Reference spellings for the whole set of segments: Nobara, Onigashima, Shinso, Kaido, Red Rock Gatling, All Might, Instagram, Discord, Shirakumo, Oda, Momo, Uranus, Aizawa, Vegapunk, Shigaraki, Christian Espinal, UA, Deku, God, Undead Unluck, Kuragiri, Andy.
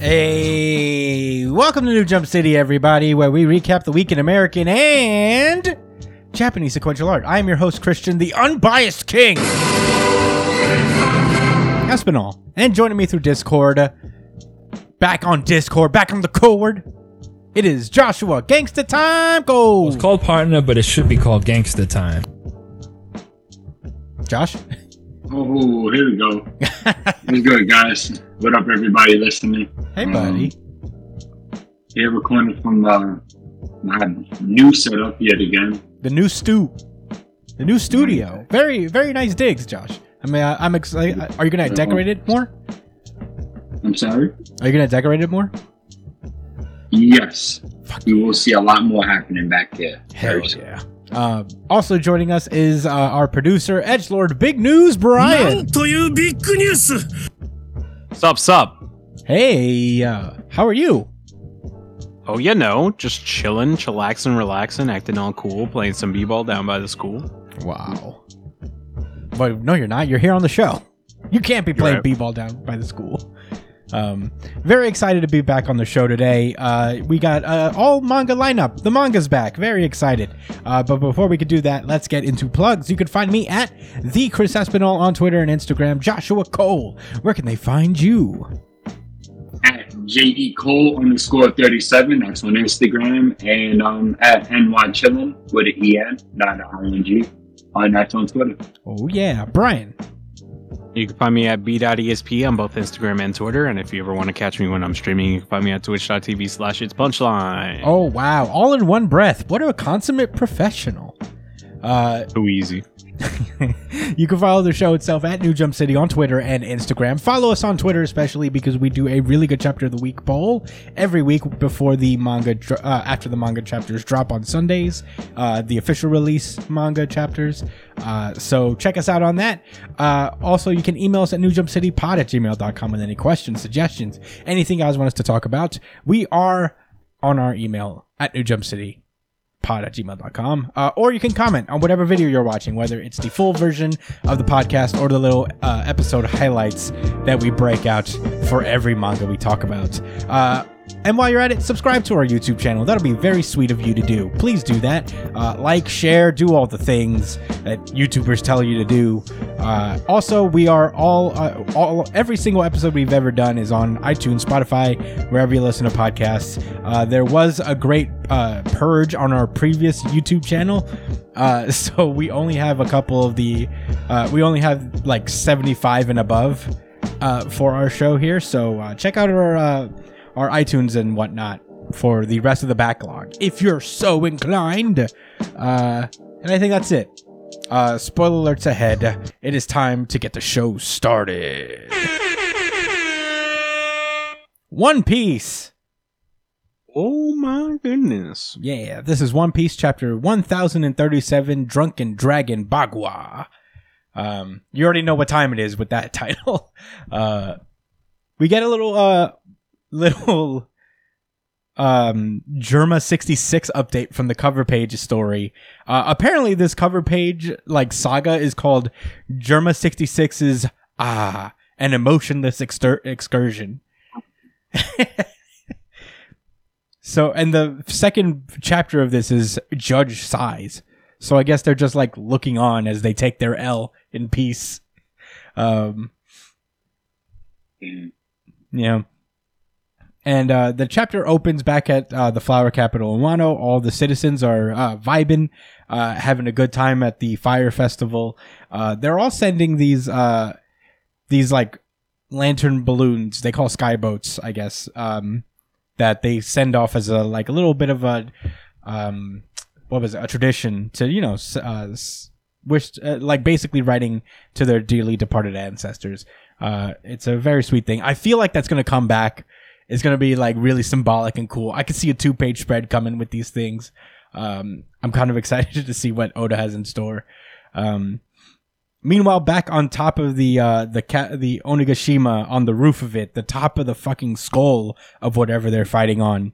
Hey, welcome to New Jump City, everybody, where we recap the week in American and Japanese sequential art. I am your host, Christian, the unbiased king, Espinal, and joining me through Discord, back on the Coward, it is Joshua Gangsta Time Go. It's called Partner, but it should be called Gangsta Time. Josh? Oh, here we go. It's good, guys. What up, everybody listening? Hey, buddy. Yeah, recording from my new setup yet again. The new studio. Very, very nice digs, Josh. I mean, I'm excited. Are you gonna decorate it more? I'm sorry? Are you gonna decorate it more? Yes. You will see a lot more happening back there. Hell yeah. Also joining us is our producer, Edgelord Big News Brian. Big news. Sup. Hey, how are you? Oh, you know, just chilling, chillaxing, relaxing, acting all cool, playing some b-ball down by the school. Wow. But no, you're not. You're here on the show. You can't be playing b-ball down by the school. Very excited to be back on the show today. We got all manga lineup. The manga's back. Very excited. But before we could do that, let's get into plugs. You can find me at the Chris Espinal on Twitter and Instagram. Joshua Cole, where can they find you? At JDCole_37. That's on Instagram, and at NYChillin with an EN, not an ING. That's on Twitter. Oh yeah, Brian. You can find me at b.esp on both Instagram and Twitter. And if you ever want to catch me when I'm streaming, you can find me at twitch.tv/itspunchline. Oh, wow. All in one breath. What a consummate professional. Too easy. You can follow the show itself at New Jump City on Twitter and Instagram. Follow us on Twitter, especially because we do a really good chapter of the week poll every week before the manga after the manga chapters drop on Sundays, the official release manga chapters. So check us out on that. Also, you can email us at newjumpcitypod@gmail.com with any questions, suggestions, anything you guys want us to talk about. We are on our email at newjumpcitypod@gmail.com, or you can comment on whatever video you're watching, whether it's the full version of the podcast or the little episode highlights that we break out for every manga we talk about. And while you're at it, subscribe to our YouTube channel. That'll be very sweet of you to do. Please do that. Like, share, do all the things that YouTubers tell you to do. Also, we are every single episode we've ever done is on iTunes, Spotify, wherever you listen to podcasts. There was a great purge on our previous YouTube channel. So we only have a couple of we only have like 75 and above for our show here. So check out our iTunes and whatnot for the rest of the backlog, if you're so inclined. And I think that's it. Spoiler alerts ahead. It is time to get the show started. One Piece. Oh my goodness. Yeah, this is One Piece chapter 1037, Drunken Dragon Bagua. You already know what time it is with that title. We get a little Germa 66 update from the cover page story. Apparently this cover page saga is called Germa 66's an emotionless excursion. So, and the second chapter of this is Judge Size. So I guess they're just looking on as they take their L in peace. Yeah. And the chapter opens back at the flower capital in Wano. All the citizens are vibing, having a good time at the fire festival. They're all sending these lantern balloons. They call sky boats, I guess, that they send off as a little bit of a a tradition to wish, basically writing to their dearly departed ancestors. It's a very sweet thing. I feel like that's going to come back. It's going to be really symbolic and cool. I could see a 2-page spread coming with these things. I'm kind of excited to see what Oda has in store. Meanwhile, back on top of the Onigashima, on the roof of it, the top of the fucking skull of whatever they're fighting on,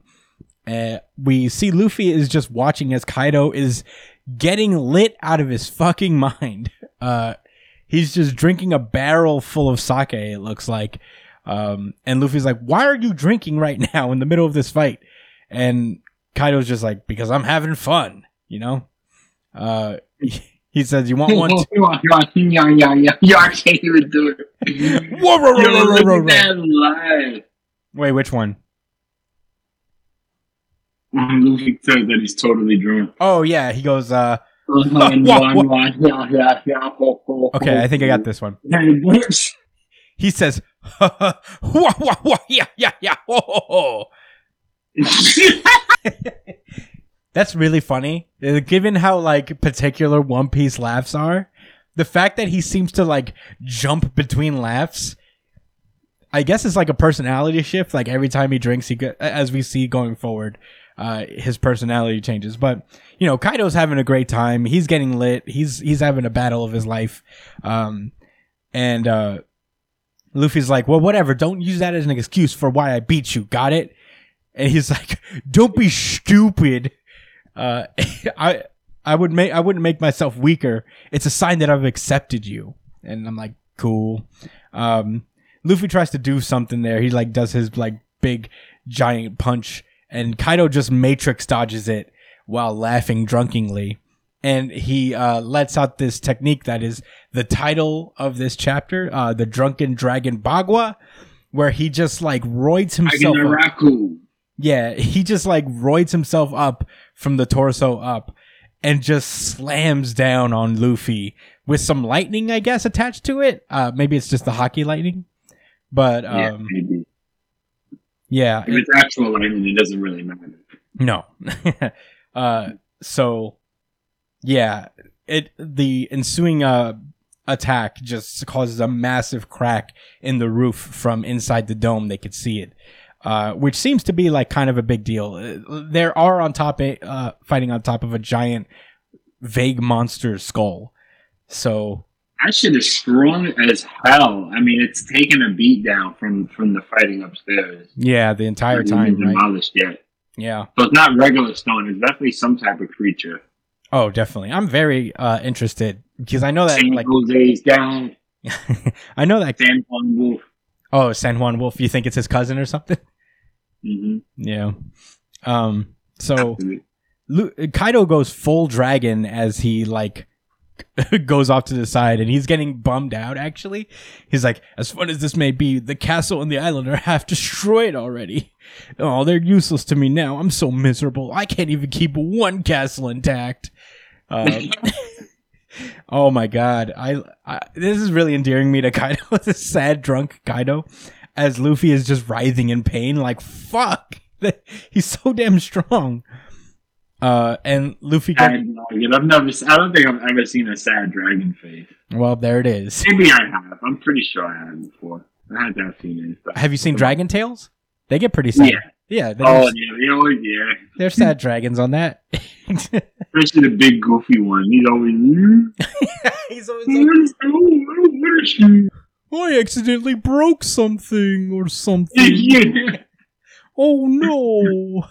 we see Luffy is just watching as Kaido is getting lit out of his fucking mind. He's just drinking a barrel full of sake, it looks like. And Luffy's like, why are you drinking right now in the middle of this fight? And Kaido's just like, because I'm having fun, you know? He says, you want one? You actually would do it. Whoa. Wait, which one? Luffy says that he's totally drunk. Oh, yeah. He goes, okay, I think I got this one. He says, That's really funny. Given how, like, particular One Piece laughs are, the fact that he seems to, like, jump between laughs, I guess it's like a personality shift. Like, every time he drinks, as we see going forward, his personality changes. But, you know, Kaido's having a great time. He's getting lit. He's having a battle of his life. And Luffy's like, well, whatever. Don't use that as an excuse for why I beat you. Got it? And he's like, don't be stupid. I wouldn't make myself weaker. It's a sign that I've accepted you. And I'm like, cool. Luffy tries to do something there. He like does his like big giant punch, and Kaido just matrix dodges it while laughing drunkenly. And he lets out this technique that is the title of this chapter, the Drunken Dragon Bagua, where he just like roids himself up. Yeah, he just like roids himself up from the torso up and just slams down on Luffy with some lightning, I guess, attached to it. Maybe it's just the hockey lightning. But yeah, maybe. Yeah, if it's actual lightning, it doesn't really matter. No. So yeah, the ensuing attack just causes a massive crack in the roof from inside the dome. They could see it, which seems to be like kind of a big deal. There are fighting on top of a giant, vague monster skull. So. That shit is strong as hell. I mean, it's taken a beat down from the fighting upstairs. Yeah, the entire time, right? It hasn't been demolished yet. Yeah. So it's not regular stone. It's definitely some type of creature. Oh, definitely. I'm very interested because I know that San Jose's down. I know that San Juan Wolf. Oh, San Juan Wolf. You think it's his cousin or something? Mm-hmm. Yeah. So Kaido goes full dragon as he like. Goes off to the side, and he's getting bummed out, actually. He's like, as fun as this may be, the castle and the island are half destroyed already. Oh, they're useless to me now. I'm so miserable. I can't even keep one castle intact. Oh, my God. I this is really endearing me to Kaido, this sad, drunk Kaido, as Luffy is just writhing in pain, like, fuck. He's so damn strong. And Luffy. I don't think I've ever seen a sad dragon face. Well, there it is. Maybe I have. I'm pretty sure I have before. I had to have seen it. Have you seen Dragon Tales? They get pretty sad. Yeah. Yeah. They're sad dragons on that. Especially the big goofy one. He's always like, I accidentally broke something or something. Yeah. Oh no.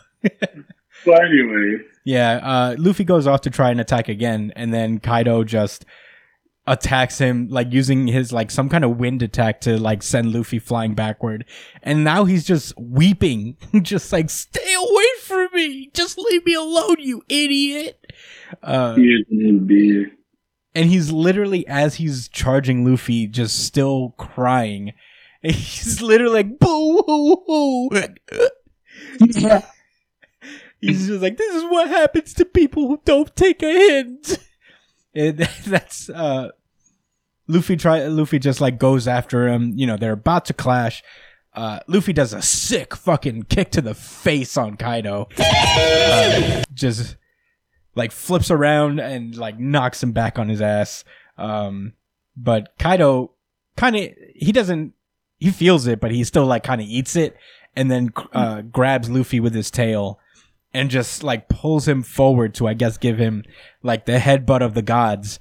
But anyway. Yeah, Luffy goes off to try and attack again, and then Kaido just attacks him, like, using his, like, some kind of wind attack to, like, send Luffy flying backward. And now he's just weeping, just like, stay away from me! Just leave me alone, you idiot! And he's literally, as he's charging Luffy, just still crying. And he's literally like, boo-hoo-hoo! He's just like, this is what happens to people who don't take a hint. And that's Luffy just like goes after him. You know, they're about to clash. Luffy does a sick fucking kick to the face on Kaido. Just like flips around and like knocks him back on his ass. But Kaido he feels it, but he still like kind of eats it, and then grabs Luffy with his tail. And just, like, pulls him forward to, I guess, give him, like, the headbutt of the gods.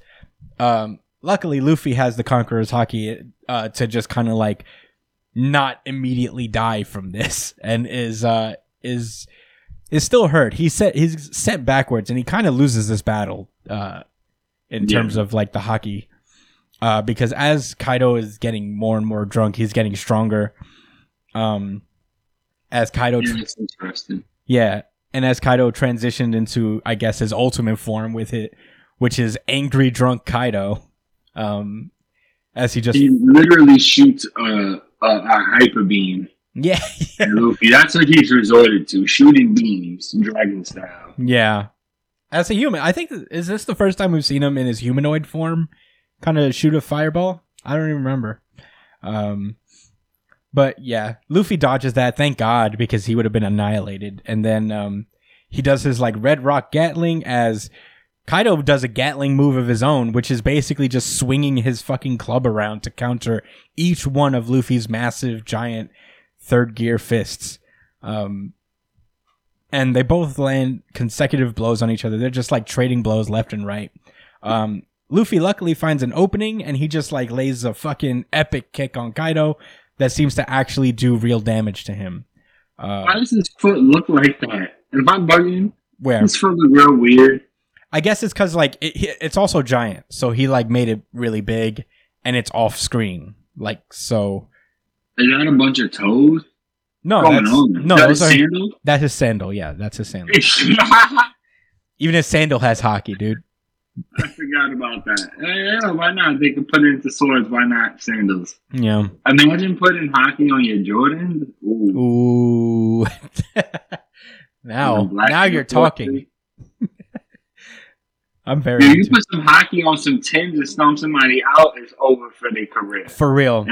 Luckily, Luffy has the Conqueror's Haki to just kind of, like, not immediately die from this. And is still hurt. He's sent backwards, and he kind of loses this battle in terms of, like, the Haki. Because as Kaido is getting more and more drunk, he's getting stronger. as Kaido. Yeah, that's interesting. Yeah, and as Kaido transitioned into, I guess, his ultimate form with it, which is angry drunk Kaido. As he literally shoots a hyper beam. Yeah, yeah. Luffy. That's what he's resorted to, shooting beams, dragon style. Yeah. As a human, I think, is this the first time we've seen him in his humanoid form kind of shoot a fireball? I don't even remember. But yeah, Luffy dodges that, thank God, because he would have been annihilated. And then he does his like Red Rock Gatling as Kaido does a Gatling move of his own, which is basically just swinging his fucking club around to counter each one of Luffy's massive, giant third gear fists. And they both land consecutive blows on each other. They're just like trading blows left and right. Luffy luckily finds an opening and he just like lays a fucking epic kick on Kaido that seems to actually do real damage to him. Why does his foot look like that? Am I bugging? Where? His foot looks real weird. I guess it's because, like, it's also giant, so he, like, made it really big, and it's off-screen, like, so... Is that a bunch of toes? No, that's his sandal, yeah, that's his sandal. Even his sandal has hockey, dude. I forgot about that. Yeah, why not? They could put it into swords, why not sandals? Yeah. Imagine putting hockey on your Jordans. Ooh. Now you're talking. I'm very. Dude, you put some hockey on some tins and stomp somebody out, it's over for their career. For real.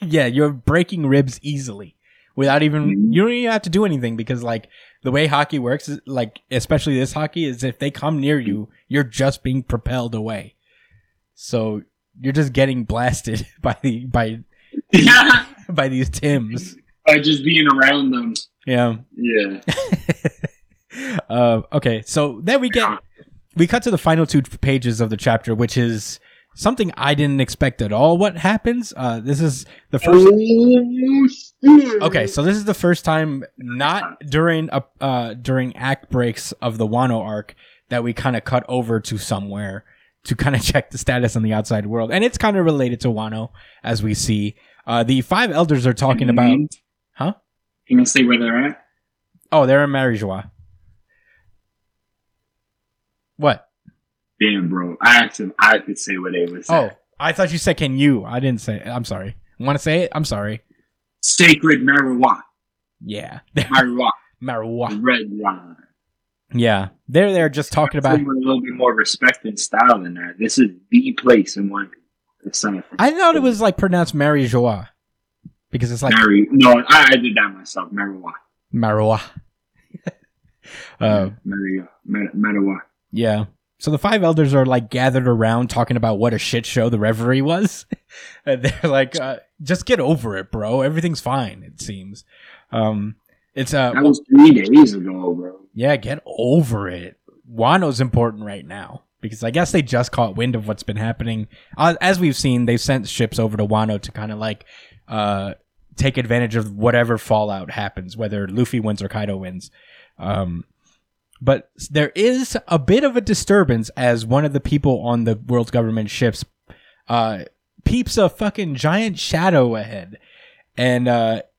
Yeah, you're breaking ribs easily without even. Mm-hmm. You don't even have to do anything because, like, the way hockey works, is, like, especially this hockey, is if they come near you, you're just being propelled away. So you're just getting blasted by these Tims. By just being around them. Yeah. Yeah. Okay, so then we cut to the final two pages of the chapter, which is something I didn't expect at all. What happens? This is the first. Okay, so this is the first time, not during act breaks of the Wano arc, that we kind of cut over to somewhere to kind of check the status on the outside world, and it's kind of related to Wano as we see. The five elders are talking about. Huh? Can you say where they're at? Oh, they're in Marijois. What? Damn, bro. I asked him I could say what they were saying. Oh, I thought you said can you. I didn't say it. I'm sorry. Want to say it? I'm sorry. Sacred marijuana. Yeah. Marijuana. Red wine. Yeah. They're there just talking about... A little bit more respect and style than that. This is the place in one... I thought it was like pronounced Marijois. Because it's like... No, I did that myself. Marijuana. Marijuana. Yeah. So the five elders are like gathered around talking about what a shit show the reverie was. And they're like, just get over it, bro. Everything's fine, it seems. That was 3 days ago, bro. Yeah, get over it. Wano's important right now because I guess they just caught wind of what's been happening. As we've seen, they've sent ships over to Wano to kind of like take advantage of whatever fallout happens, whether Luffy wins or Kaido wins. But there is a bit of a disturbance as one of the people on the world's government ships peeps a fucking giant shadow ahead. And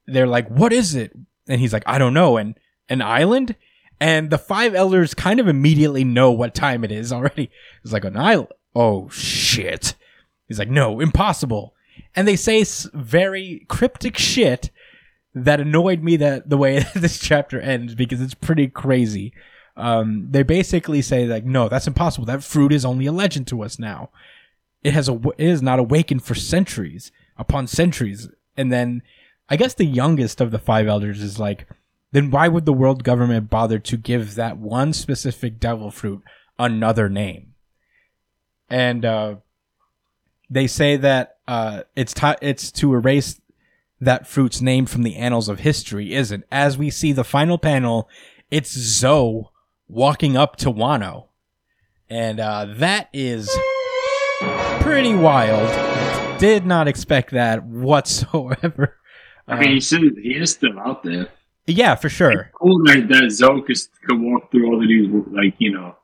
they're like, what is it? And he's like, I don't know. And an island? And the five elders kind of immediately know what time it is already. It's like, an island? Oh, shit. He's like, no, impossible. And they say very cryptic shit that annoyed me that the way this chapter ends because it's pretty crazy. They basically say, like, no, that's impossible. That fruit is only a legend to us now. It is not awakened for centuries upon centuries. And then I guess the youngest of the five elders is like, then why would the world government bother to give that one specific devil fruit another name? And they say that it's to erase that fruit's name from the annals of history, isn't. As we see the final panel, it's Zoe walking up to Wano. And that is pretty wild. Did not expect that whatsoever. I mean, he is still out there. Yeah, for sure. It's cool that Zoe could walk through all of these, like, you know,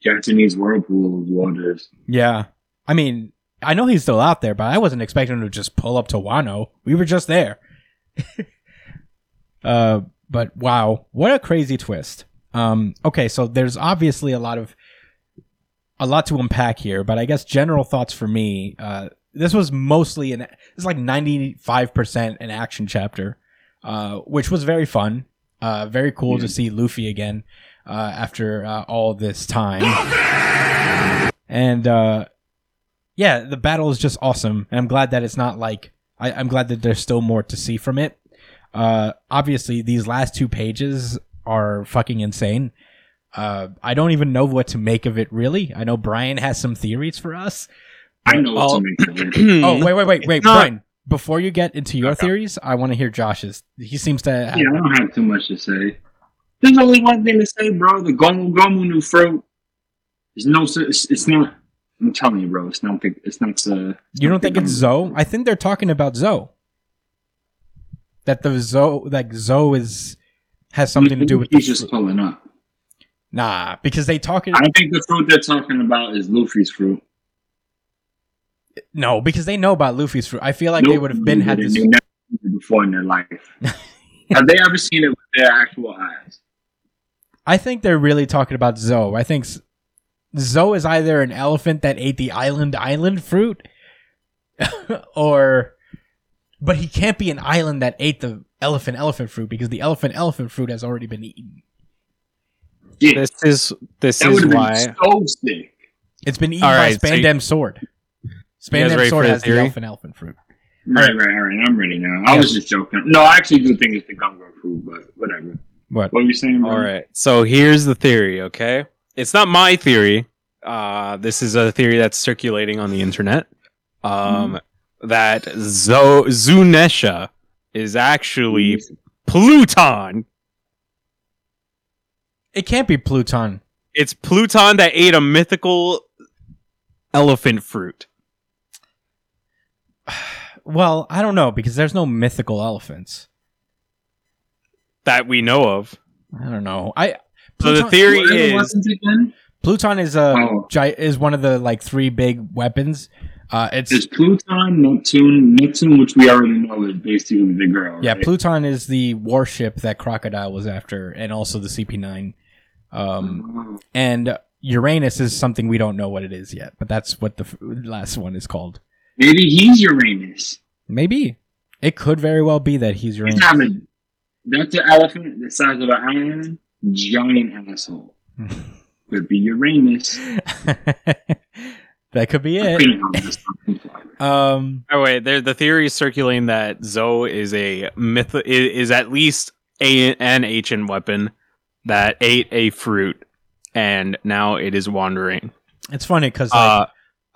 Japanese whirlpool waters. Yeah. I mean, I know he's still out there, but I wasn't expecting him to just pull up to Wano. We were just there. But wow, what a crazy twist. Okay, so there's obviously a lot to unpack here, but I guess general thoughts for me, this was mostly it's like 95% an action chapter, which was very fun. Very cool to see Luffy again after all this time. Luffy! And yeah, the battle is just awesome. And I'm glad that it's not like... I'm glad that there's still more to see from it. Obviously, these last two pages are fucking insane. I don't even know what to make of it, really. I know Brian has some theories for us. I know what to make of it. Oh, wait. Brian, before you get into your theories, I want to hear Josh's. He seems to... Yeah, I don't have too much to say. There's only one thing to say, bro. The Gomu Gomu new fruit. There's no... It's not... I'm telling you, bro. It's not. You don't think it's Zo? I think they're talking about Zo. That the Zo, like Zo, has something to do with. He's just pulling up. Nah, because they talking. I think the fruit they're talking about is Luffy's fruit. No, because they know about Luffy's fruit. I feel like they would have been had this never seen it before in their life. Have they ever seen it with their actual eyes? I think they're really talking about Zo. I think. Zo is either an elephant that ate the island fruit, but he can't be an island that ate the elephant fruit because the elephant fruit has already been eaten. Yeah. This is why so sick. It's been eaten by Spandam Sword. Spandam Sword has the elephant fruit. All right. I'm ready now. I was just joking. No, I actually do think it's the Gungo fruit, but whatever. What were you saying? All right. So here's the theory. Okay. It's not my theory. This is a theory that's circulating on the internet. That Zunesha is actually Pluton. It can't be Pluton. It's Pluton that ate a mythical elephant fruit. Well, I don't know, because there's no mythical elephants. That we know of. I don't know. So the theory is Pluton is is one of the like three big weapons. It's Pluton, Neptune, which we already know is basically the girl. Yeah, right? Pluton is the warship that Crocodile was after, and also the CP9. And Uranus is something we don't know what it is yet, but that's what the last one is called. Maybe he's Uranus. Maybe it could very well be that he's Uranus. That's an elephant the size of an island. Giant asshole. Could be Uranus. That could be it. The theory is circulating that Zo is a myth. Is at least an ancient weapon that ate a fruit, and now it is wandering. It's funny because I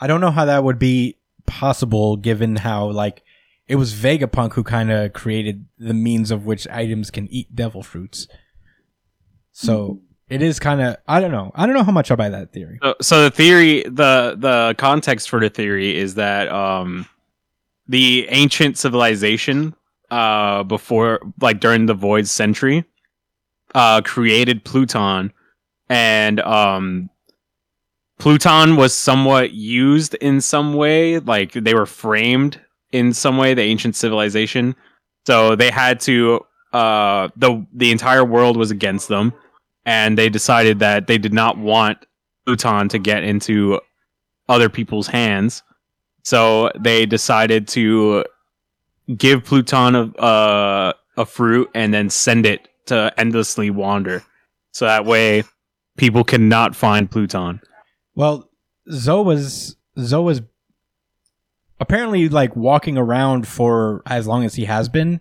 don't know how that would be possible, given how like it was Vegapunk who kind of created the means of which items can eat devil fruits. So it is kind of, I don't know how much I buy that theory. So the theory, the context for the theory is that the ancient civilization before, like during the Void Century, created Pluton, and Pluton was somewhat used in some way, like they were framed in some way, the ancient civilization. So they had to, the entire world was against them. And they decided that they did not want Pluton to get into other people's hands. So they decided to give Pluton a fruit and then send it to endlessly wander. So that way people cannot find Pluton. Well, Zo was apparently like walking around for as long as he has been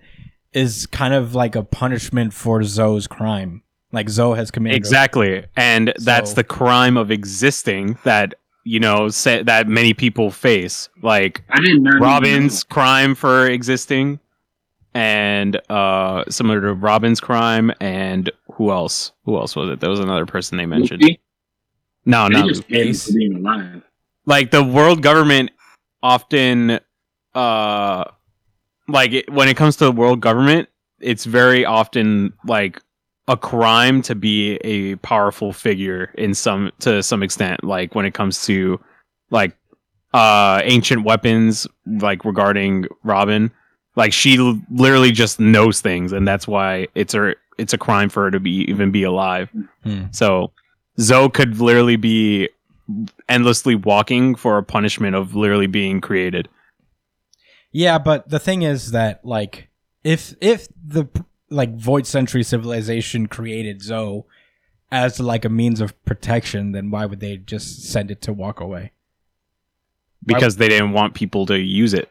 is kind of like a punishment for Zo's crime. Like Zo has committed. Exactly. And that's the crime of existing that, you know, that many people face. Like Robin's crime for existing, and similar to Robin's crime, and who else was it? There was another person they mentioned. Luffy? No, not Luffy. Like the world government often when it comes to the world government, it's very often like a crime to be a powerful figure to some extent, like when it comes to like ancient weapons, like regarding Robin, Like, she literally just knows things, and that's why it's a crime for her to even be alive. Mm. So Zoe could literally be endlessly walking for a punishment of literally being created. Yeah, but the thing is that, like, if the, like, Void Century civilization created Zoe as, like, a means of protection, then why would they just send it to walk away? Because they didn't want people to use it.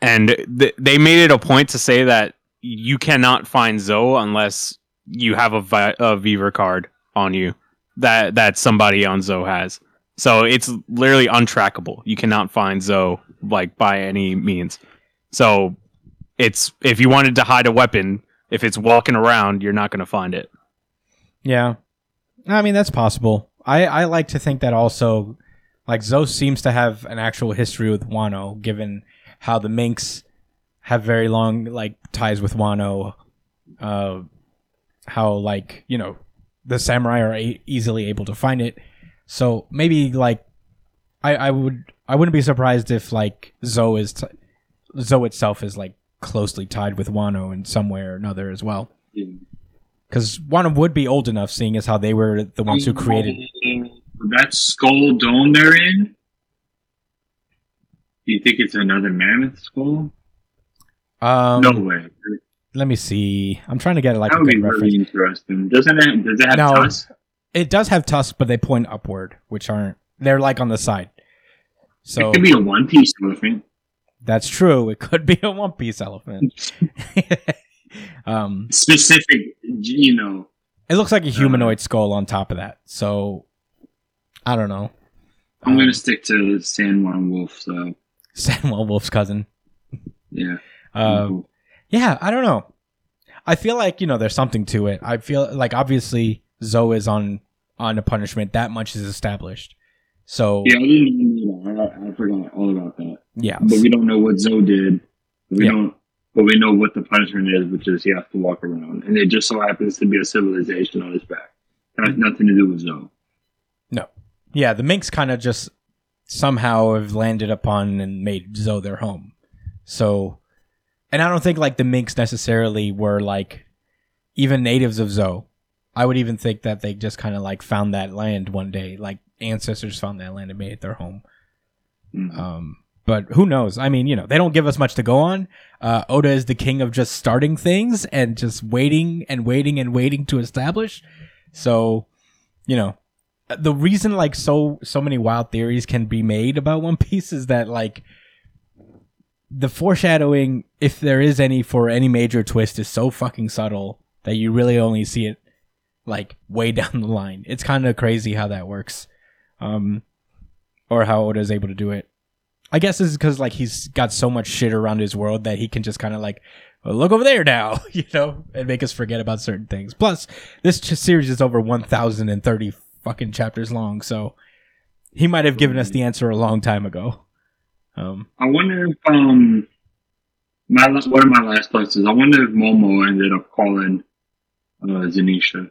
And they made it a point to say that you cannot find Zoe unless you have a Viva card on you that somebody on Zoe has. So it's literally untrackable. You cannot find Zoe, like, by any means. So it's, if you wanted to hide a weapon, if it's walking around, you're not going to find it. Yeah. I mean, that's possible. I like to think that also, like, Zoe seems to have an actual history with Wano, given how the Minx have very long, like, ties with Wano, how, like, you know, the samurai are easily able to find it. So maybe, like, I wouldn't be surprised if, like, Zoe itself is, like, closely tied with Wano in some way or another as well. Because Wano would be old enough, seeing as how they were the ones who created that skull dome they're in. Do you think it's another mammoth skull? No way. Let me see. I'm trying to get, like, that would a good reference. Really interesting. Does it have tusks? It does have tusks, but they point upward, which aren't. They're, like, on the side. So it could be a One Piece elephant. That's true. It could be a One Piece elephant. Specific, you know. It looks like a humanoid skull on top of that. So I don't know. I'm going to stick to Sandworm Wolf, so. Sandworm Wolf's cousin. Yeah. Yeah, I don't know. I feel like, you know, there's something to it. I feel like, obviously, Zoe is on a punishment. That much is established. So. Yeah, I didn't even know that. I forgot all about that. Yeah. But we don't know what Zoe did. But we know what the punishment is, which is he has to walk around. And it just so happens to be a civilization on his back. That has nothing to do with Zoe. No. Yeah, the Minx kind of just somehow have landed upon and made Zoe their home. So, and I don't think, like, the Minx necessarily were, like, even natives of Zoe. I would even think that they just kind of, like, found that land one day. Like, ancestors found that land and made it their home. Mm-hmm. But who knows? I mean, you know, they don't give us much to go on. Oda is the king of just starting things and just waiting and waiting and waiting to establish. So, you know. The reason, like, so many wild theories can be made about One Piece is that, like, the foreshadowing, if there is any, for any major twist, is so fucking subtle that you really only see it, like, way down the line. It's kind of crazy how that works, or how Oda is able to do it. I guess this is because, like, he's got so much shit around his world that he can just kind of, like, look over there now, you know, and make us forget about certain things. Plus, this series is over 1,030 fucking chapters long, so he might have given us the answer a long time ago. I wonder if one of my last thoughts is I wonder if Momo ended up calling Zunesha.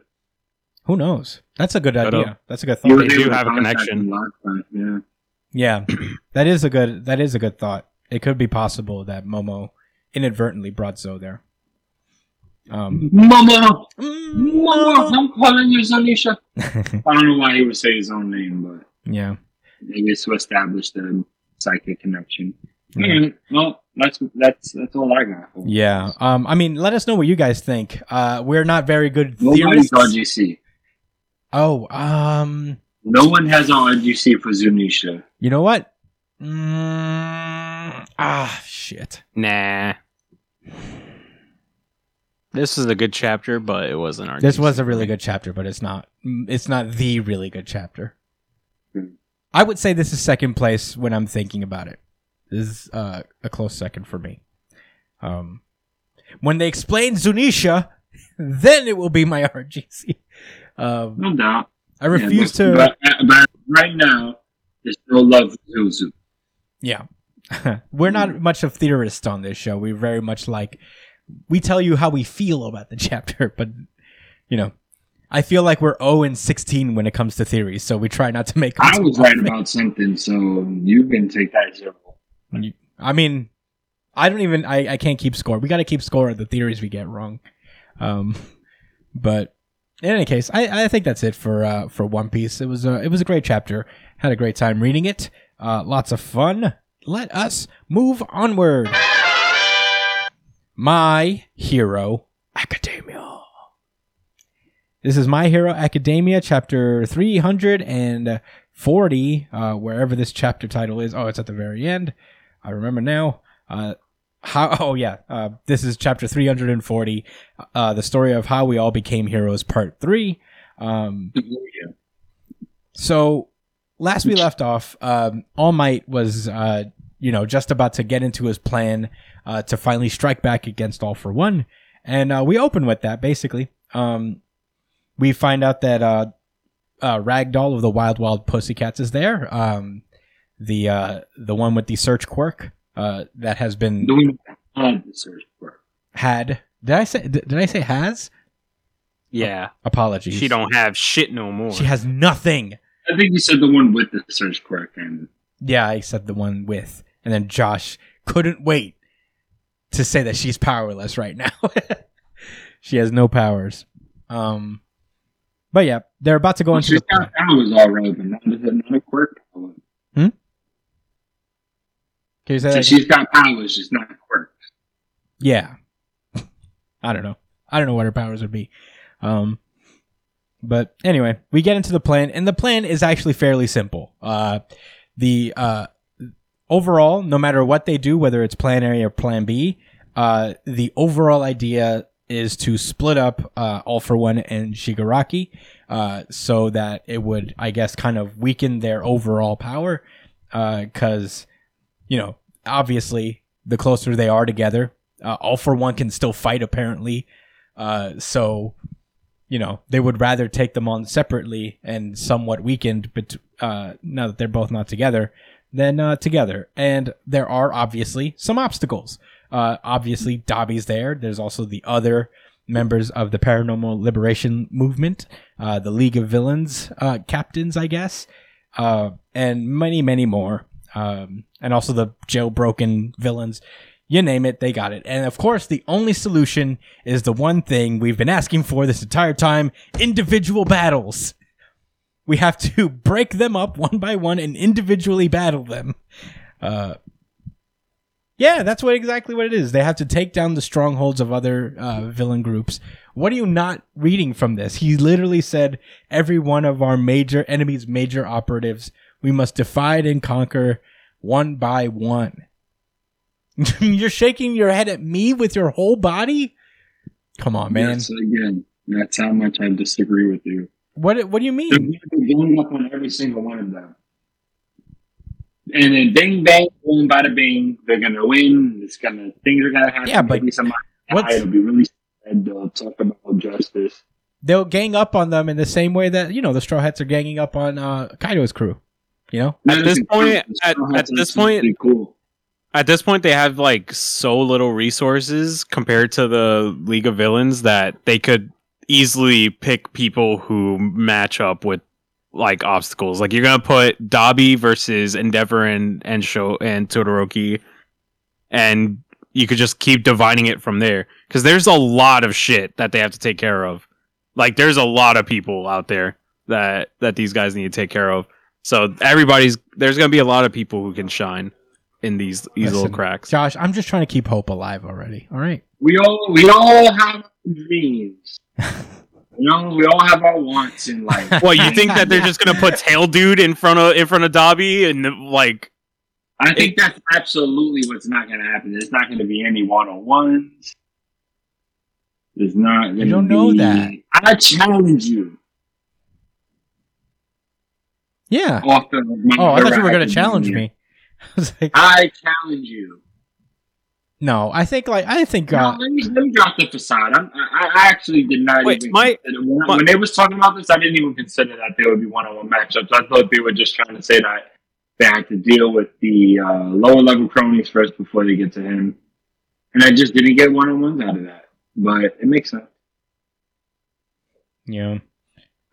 Who knows? That's a good idea. That's a good thought. They do have a connection. Time, yeah. That is a good thought. It could be possible that Momo inadvertently brought Zoe there. Momo, I'm calling you Zunesha. I don't know why he would say his own name, but yeah, I guess to establish the psychic connection. Yeah. Anyway, well, that's all I got. Yeah. I mean, let us know what you guys think. We're not very good theorists. Nobody's RGC. Oh. No one has an RGC for Zunesha. You know what? Shit. Nah. This is a good chapter, but it wasn't our. This was a really good chapter, but it's not. It's not the really good chapter. I would say this is second place when I'm thinking about it. This is a close second for me. When they explain Zunesha, then it will be my RGC. No doubt. I refuse to. But right now, there's no love for Zuzu. Yeah, we're not much of theorists on this show. We very much like. We tell you how we feel about the chapter, but, you know, I feel like we're 0-16 when it comes to theories, so we try not to make... I was right about something, so you can take that as well. I mean, I can't keep score. We got to keep score of the theories we get wrong. But in any case, I think that's it for One Piece. It was a great chapter. Had a great time reading it. Lots of fun. Let us move onward. My Hero Academia. This is My Hero Academia, chapter 340, wherever this chapter title is. Oh, it's at the very end. I remember now. This is chapter 340, the story of how we all became heroes, part 3. So last we left off, All Might was just about to get into his plan to finally strike back against All for One, and we open with that basically. We find out that Ragdoll of the Wild Wild Pussycats is there, the one with the search quirk. That has been had. Did I say has? Yeah. Apologies. She don't have shit no more. She has nothing. I think you said the one with the search quirk, and yeah, I said the one with, and then Josh couldn't wait to say that she's powerless right now. She has no powers. But yeah, they're about to go into. She's got powers already, but not a quirk. Hmm. So she's got powers, she's not quirks. Yeah. I don't know what her powers would be. But anyway, we get into the plan, and the plan is actually fairly simple. The overall, no matter what they do, whether it's plan A or plan B, the overall idea is to split up All for One and Shigaraki, so that it would, I guess, kind of weaken their overall power, because... obviously, the closer they are together, All for One can still fight, apparently. So, they would rather take them on separately and somewhat weakened, but now that they're both not together, than together. And there are, obviously, some obstacles. Obviously, Dobby's there. There's also the other members of the Paranormal Liberation Movement, the League of Villains captains, I guess, and many, many more. And also the jailbroken villains, you name it, they got it. And of course, the only solution is the one thing we've been asking for this entire time: individual battles. We have to break them up one by one and individually battle them. That's exactly what it is. They have to take down the strongholds of other villain groups. What are you not reading from this? He literally said, every one of our major enemies, major operatives, we must defy and conquer one by one. You're shaking your head at me with your whole body? Come on, man. Yes, again, that's how much I disagree with you. What do you mean? They're going up on every single one of them. And then bang, bang, boom, bada bing. They're going to win. Things are going to happen. Yeah, but it'll be really sad. They'll talk about justice. They'll gang up on them in the same way that, the Straw Hats are ganging up on Kaido's crew. At this point, they have like so little resources compared to the League of Villains that they could easily pick people who match up with like obstacles. Like you're gonna put Dobby versus Endeavor and Sho and Todoroki, and you could just keep dividing it from there because there's a lot of shit that they have to take care of. Like there's a lot of people out there that these guys need to take care of. So there's going to be a lot of people who can shine in these little cracks. Josh, I'm just trying to keep hope alive already. All right. We all have dreams. We all have our wants in life. Well, you think that they're just going to put Tail Dude in front of Dobby and like I think that's absolutely what's not going to happen. There's not going to be any one-on-ones. There's not going to be. You don't know that. I challenge you. Yeah. I thought you were going to challenge me. I challenge you. No, I think. Let me drop the facade. I actually did not when they was talking about this, I didn't even consider that there would be one-on-one matchups. I thought they were just trying to say that they had to deal with the lower level cronies first before they get to him, and I just didn't get one-on-ones out of that. But it makes sense. Yeah.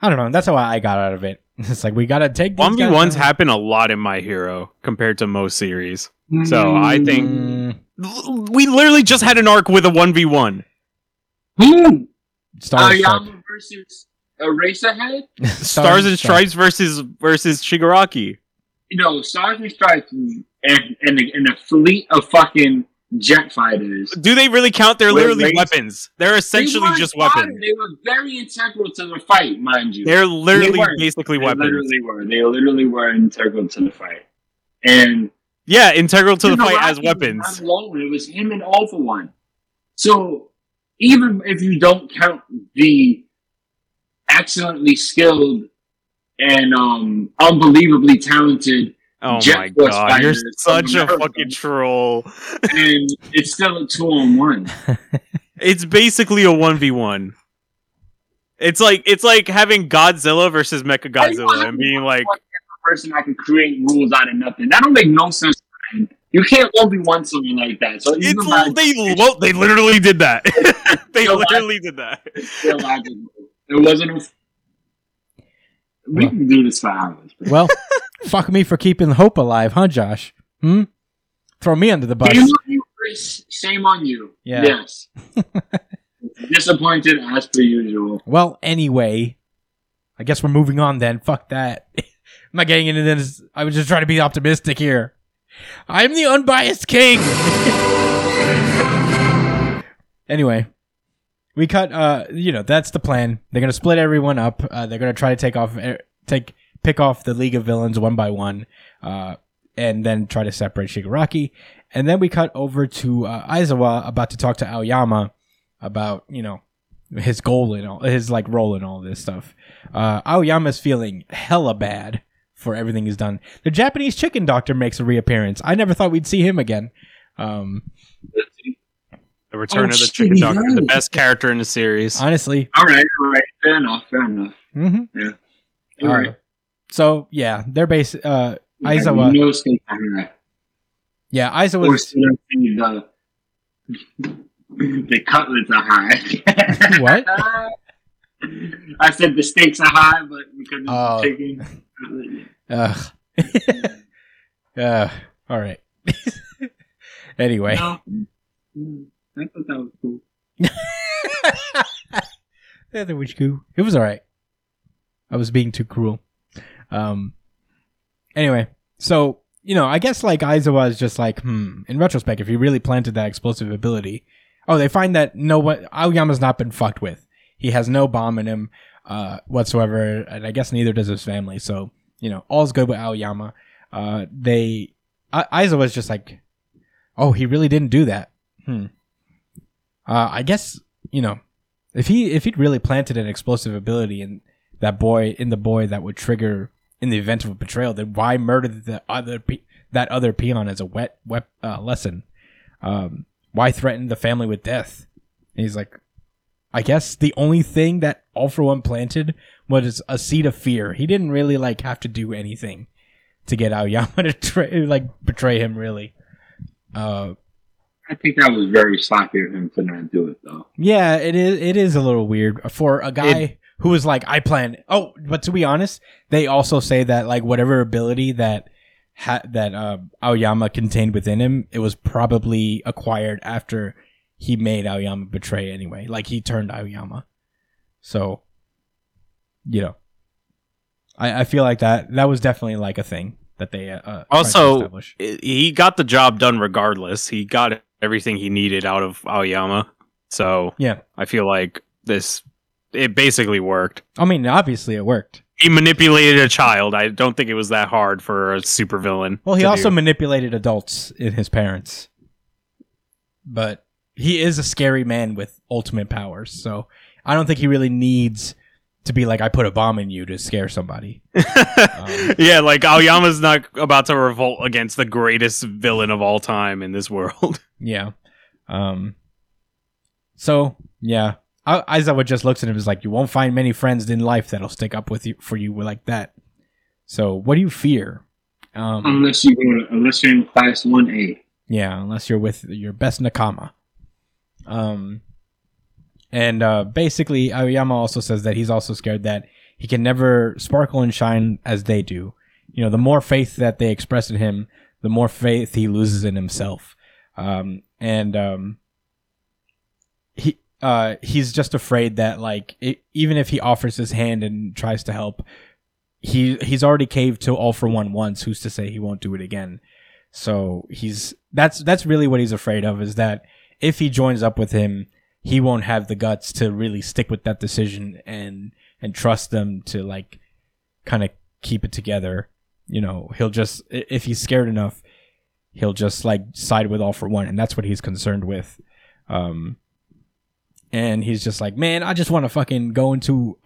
I don't know. That's how I got out of it. It's like we gotta take 1v1s happen a lot in My Hero compared to most series, so I think We literally just had an arc with a 1v1. Who? Aoyama versus Eraserhead? Stars and Stripes versus Shigaraki. No, Stars and Stripes and a fleet of fucking jet fighters. Do they really count? They're literally weapons. They're essentially just weapons. They were very integral to the fight, mind you. They're literally basically weapons. They literally were integral to the fight. And yeah, integral to the fight as weapons. It was him and All for One. So even if you don't count the excellently skilled and unbelievably talented Jet Force fighters, you're such a fucking troll. And it's still a 2-on-1. It's basically a 1v1. It's like having Godzilla versus Mechagodzilla and being like, person I can create rules out of nothing. That don't make no sense. You can't 1v1 something like that. So they literally did that. They literally did that. It wasn't. We can do this for hours. Bro. Well, fuck me for keeping hope alive, huh, Josh? Hmm? Throw me under the bus. Shame on you. Yeah. Yes. Disappointed as per usual. Well, anyway, I guess we're moving on then. Fuck that. I'm not getting into this. I was just trying to be optimistic here. I'm the unbiased king. Anyway, we cut. That's the plan. They're gonna split everyone up. They're gonna try to pick off the League of Villains one by one, and then try to separate Shigaraki. And then we cut over to Aizawa about to talk to Aoyama about his goal and all his role in all this stuff. Aoyama's feeling hella bad for everything he's done. The Japanese chicken doctor makes a reappearance. I never thought we'd see him again. The return of the chicken doctor, the best character in the series. Honestly. All right. Fair enough. Mm-hmm. Yeah. All right. So, yeah, they're based... Aizawa... Yeah, Aizawa's... The cutlets are high. What? I said the stakes are high, but we couldn't take it. Ugh. All right. Anyway. No, I thought that was cool. That was cool. It was all right. I was being too cruel. Anyway, so, I guess Aizawa is just like, in retrospect, if he really planted that explosive ability... Oh, they find that Aoyama's not been fucked with. He has no bomb in him whatsoever, and I guess neither does his family. So, all's good with Aoyama. Aizawa's just like, oh, he really didn't do that. I guess, if he'd really planted an explosive ability in the boy that would trigger in the event of a betrayal, then why murder that other peon as a lesson? Why threaten the family with death? And he's like, I guess the only thing that All for One planted was a seed of fear. He didn't really have to do anything to get Aoyama to betray him. Really, I think that was very sloppy of him to not do it, though. Yeah, it is. It is a little weird for a guy who was like, I plan. Oh, but to be honest, they also say that whatever ability that Aoyama contained within him, it was probably acquired after he made Aoyama betray anyway. He turned Aoyama. So, I feel like that was definitely a thing that they also tried to establish. He got the job done regardless. He got everything he needed out of Aoyama. So, yeah. I feel like it basically worked. I mean, obviously it worked. He manipulated a child. I don't think it was that hard for a supervillain. Well, he also manipulated adults in his parents. But he is a scary man with ultimate powers, so I don't think he really needs to be I put a bomb in you to scare somebody. Yeah, Aoyama's not about to revolt against the greatest villain of all time in this world. Yeah. So, yeah. Aizawa just looks at him and is like, you won't find many friends in life that'll stick up with you for you like that. So what do you fear? Unless you're in class 1A. Yeah, unless you're with your best nakama. Basically, Aoyama also says that he's also scared that he can never sparkle and shine as they do. The more faith that they express in him, the more faith he loses in himself. and he's just afraid that, like, even if he offers his hand and tries to help, he's already caved to All for One once. Who's to say he won't do it again? So that's really what he's afraid of, is that if he joins up with him, he won't have the guts to really stick with that decision and trust them to, like, kind of keep it together. You know, he'll just, if he's scared enough, he'll just, like, side with All for One, and that's what he's concerned with. And he's just like, man, I just want to fucking go into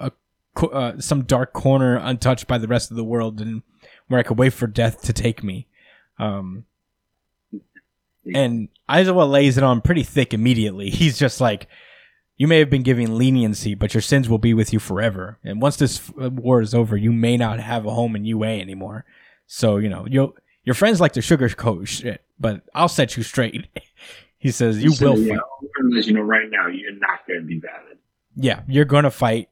some dark corner untouched by the rest of the world, and where I could wait for death to take me. And Aizawa lays it on pretty thick immediately. He's just like, you may have been given leniency, but your sins will be with you forever. And once this war is over, you may not have a home in UA anymore. So, you know, your friends like to sugarcoat shit, but I'll set you straight. He says, you will fight. Unless, you know, right now, you're not going to be valid. Yeah, you're going to fight.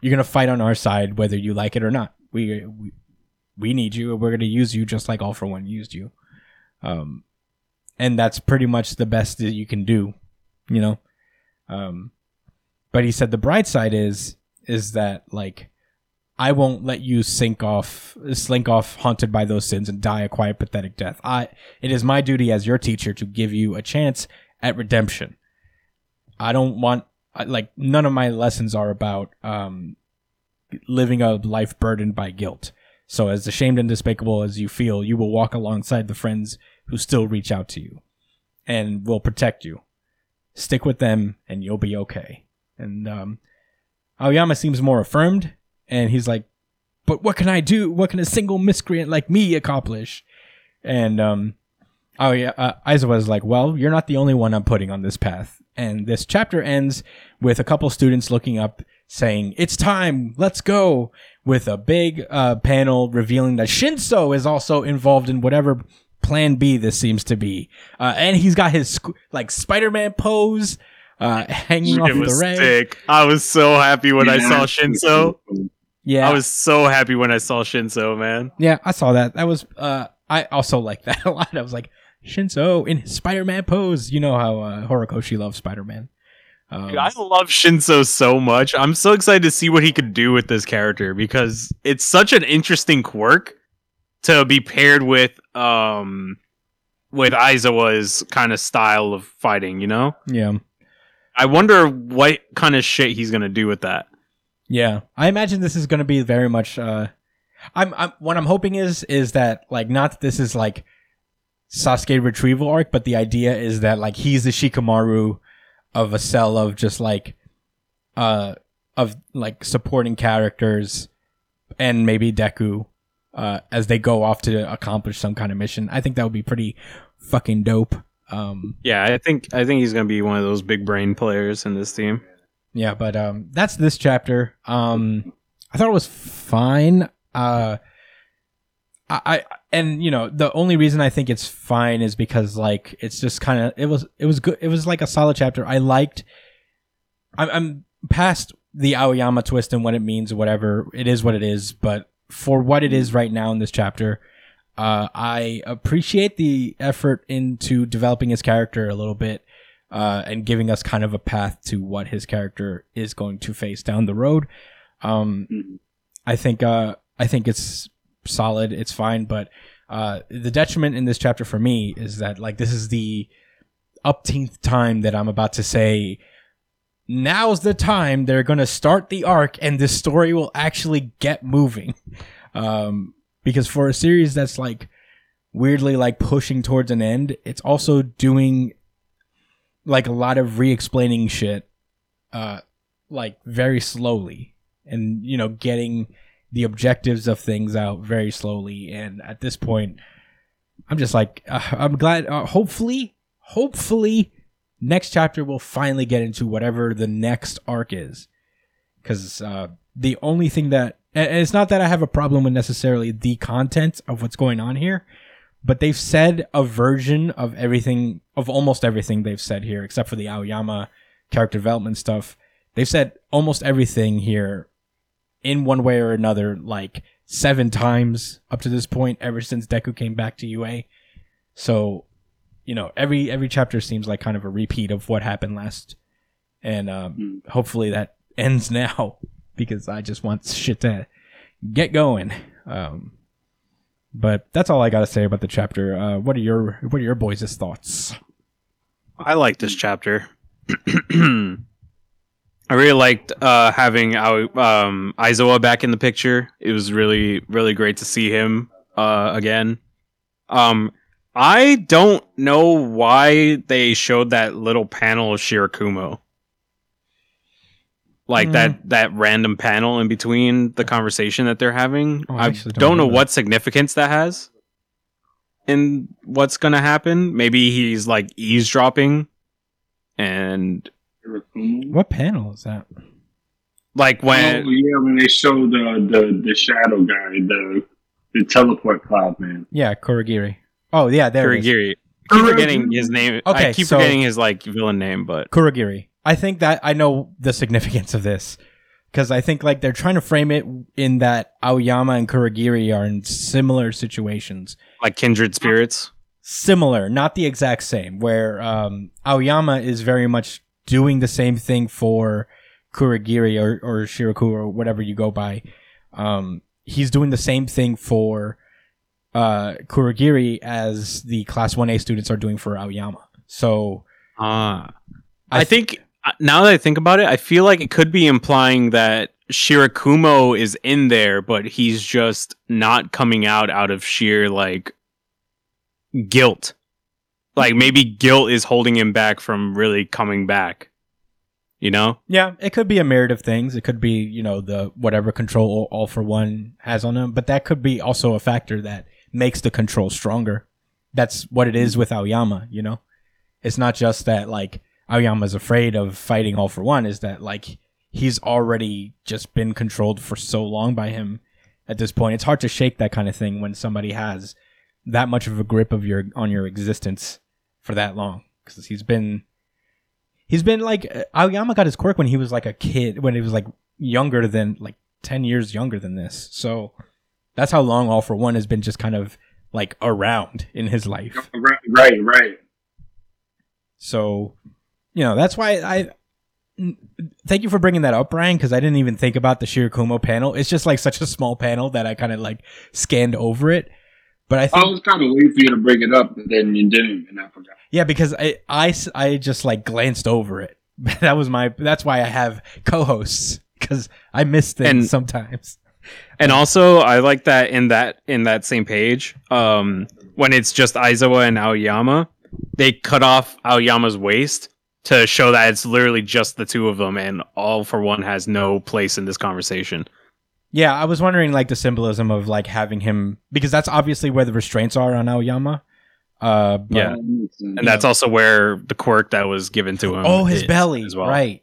You're going to fight on our side, whether you like it or not. We need you, and we're going to use you just like All for One used you. And that's pretty much the best that you can do, you know. But he said the bright side is that, like, I won't let you slink off haunted by those sins and die a quiet, pathetic death. It is my duty as your teacher to give you a chance at redemption. I don't want, like, none of my lessons are about living a life burdened by guilt. So as ashamed and despicable as you feel, you will walk alongside the friends who still reach out to you and will protect you. Stick with them and you'll be okay. And Aoyama seems more affirmed, and he's like, but what can I do? What can a single miscreant like me accomplish? And Aizawa's like, well, you're not the only one I'm putting on this path. And this chapter ends with a couple students looking up saying, it's time, let's go, with a big panel revealing that Shinso is also involved in whatever plan B this seems to be. And he's got his, like, Spider-Man pose hanging off the rail. Sick. I was so happy when I saw Shinso. Yeah. I was so happy when I saw Shinso, man. Yeah, I saw that. That was, I also liked that a lot. I was like, Shinso in his Spider-Man pose. You know how Horikoshi loves Spider-Man. Dude, I love Shinso so much. I'm so excited to see what he could do with this character, because it's such an interesting quirk to be paired with Aizawa's kind of style of fighting, you know? Yeah. I wonder what kind of shit he's gonna do with that. Yeah, I imagine this is gonna be very much. What I'm hoping is that, like, not that this is like Sasuke retrieval arc, but the idea is that, like, he's the Shikamaru of a cell of just, like, supporting characters and maybe Deku as they go off to accomplish some kind of mission. I think that would be pretty fucking dope. Yeah, I think he's gonna be one of those big brain players in this team. Yeah, but that's this chapter. I thought it was fine. And, you know, the only reason I think it's fine is because, like, it's just kind of, it was good. It was like a solid chapter. I'm past the Aoyama twist and what it means, whatever. It is what it is. But for what it is right now in this chapter, I appreciate the effort into developing his character a little bit, and giving us kind of a path to what his character is going to face down the road. I think it's solid, it's fine, but the detriment in this chapter for me is that, like, this is the upteenth time that I'm about to say, now's the time they're going to start the arc and this story will actually get moving. Because for a series that's, like, weirdly, like, pushing towards an end, it's also doing, like, a lot of re-explaining shit, like, very slowly, and, you know, getting the objectives of things out very slowly. And at this point, I'm just like, I'm glad. Hopefully next chapter we'll finally get into whatever the next arc is, because the only thing that, and it's not that I have a problem with necessarily the content of what's going on here, but they've said a version of everything, of almost everything they've said here, except for the Aoyama character development stuff. They've said almost everything here in one way or another, like, 7 times up to this point, ever since Deku came back to UA. So you know, every chapter seems like kind of a repeat of what happened last. And hopefully that ends now, because I just want shit to get going. But that's all I got to say about the chapter. What are your boys' thoughts? I like this chapter. I really liked having Aizawa back in the picture. It was really, really great to see him again. I don't know why they showed that little panel of Shirakumo. Like that random panel in between the conversation that they're having. Oh, I don't know what significance that has in what's going to happen. Maybe he's like eavesdropping and... What panel is that? Like when... Oh, yeah, when they show the shadow guy, the teleport cloud man. Yeah, Kuragiri. Oh, yeah, there it is. Kuragiri. I keep forgetting his name. Okay, I keep forgetting his like villain name, but... Kuragiri. I think that I know the significance of this, because I think like they're trying to frame it in that Aoyama and Kuragiri are in similar situations. Like kindred spirits? Similar, not the exact same, where Aoyama is very much... doing the same thing for Kuragiri or Shiraku or whatever you go by. He's doing the same thing for Kuragiri as the Class 1A students are doing for Aoyama. So I think, now that I think about it, I feel like it could be implying that Shirakumo is in there, but he's just not coming out of sheer like guilt. Like, maybe guilt is holding him back from really coming back, you know? Yeah, it could be a myriad of things. It could be, you know, the whatever control All for One has on him. But that could be also a factor that makes the control stronger. That's what it is with Aoyama, you know? It's not just that, like, Aoyama's afraid of fighting All for One. Is that, like, he's already just been controlled for so long by him at this point. It's hard to shake that kind of thing when somebody has that much of a grip of your existence for that long, because he's been like, Aoyama got his quirk when he was like a kid, when he was like younger than like 10 years younger than this. So that's how long All for One has been just kind of like around in his life. Right. So, you know, that's why I thank you for bringing that up, Brian, because I didn't even think about the Shirakumo panel. It's just like such a small panel that I kind of like scanned over it. But I think I was kind of waiting for you to bring it up, and then you didn't, and I forgot. Yeah, because I just like glanced over it. That's why I have co-hosts, because I miss things sometimes. And also, I like that in that same page, when it's just Aizawa and Aoyama, they cut off Aoyama's waist to show that it's literally just the two of them, and All for One has no place in this conversation. Yeah, I was wondering like the symbolism of like having him, because that's obviously where the restraints are on Aoyama. That's also where the quirk that was given to him. Oh, his belly as well. Right.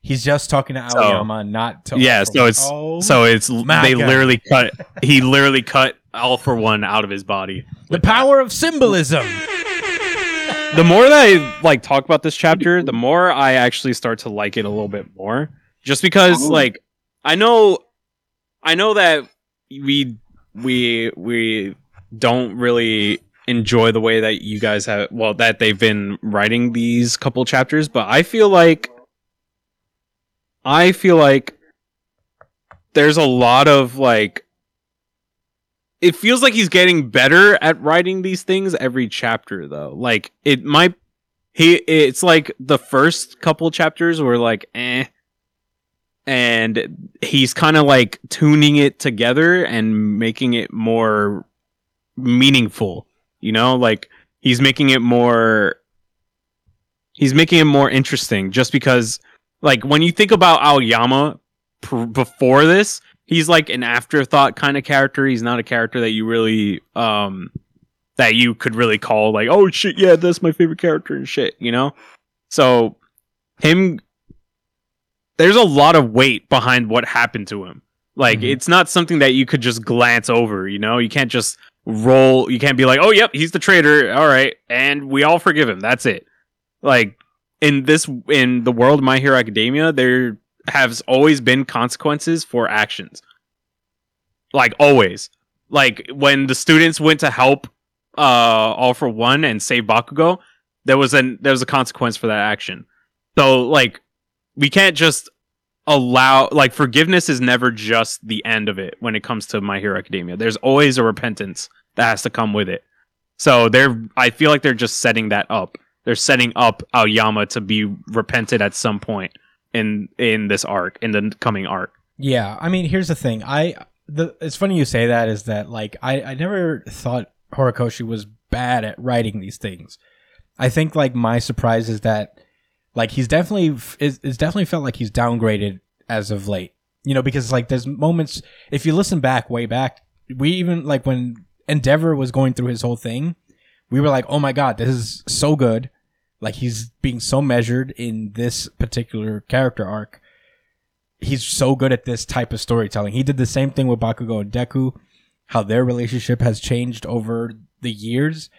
He's just talking to Aoyama, not to All for One. He literally cut All for One out of his body. The power of symbolism. The more that I like talk about this chapter, the more I actually start to like it a little bit more. Just because like I know that we don't really enjoy the way that you guys have, well, that they've been writing these couple chapters, but I feel like there's a lot of like, it feels like he's getting better at writing these things every chapter though. Like it's like the first couple chapters were like, and he's kind of like tuning it together and making it more meaningful, you know, like he's making it more interesting, just because like when you think about Aoyama before this, he's like an afterthought kind of character. He's not a character that you really, that you could really call like, oh shit, yeah, that's my favorite character and shit, you know? So there's a lot of weight behind what happened to him. Like, it's not something that you could just glance over, you know? You can't just roll. You can't be like, oh, yep, he's the traitor. All right. And we all forgive him. That's it. Like, in the world of My Hero Academia, there has always been consequences for actions. Like, always. Like, when the students went to help All for One and save Bakugo, there was a consequence for that action. So like we can't just allow, like, forgiveness is never just the end of it when it comes to My Hero Academia. There's always a repentance that has to come with it. So I feel like they're just setting that up. They're setting up Aoyama to be repented at some point in this arc, in the coming arc. Yeah, I mean, here's the thing. It's funny you say that, is that like I never thought Horikoshi was bad at writing these things. I think like my surprise is that like he's definitely it's definitely felt like he's downgraded as of late. You know, because like there's moments, if you listen back way back, we even like when Endeavor was going through his whole thing, we were like, oh my god, this is so good. Like he's being so measured in this particular character arc. He's so good at this type of storytelling. He did the same thing with Bakugo and Deku, how their relationship has changed over the years.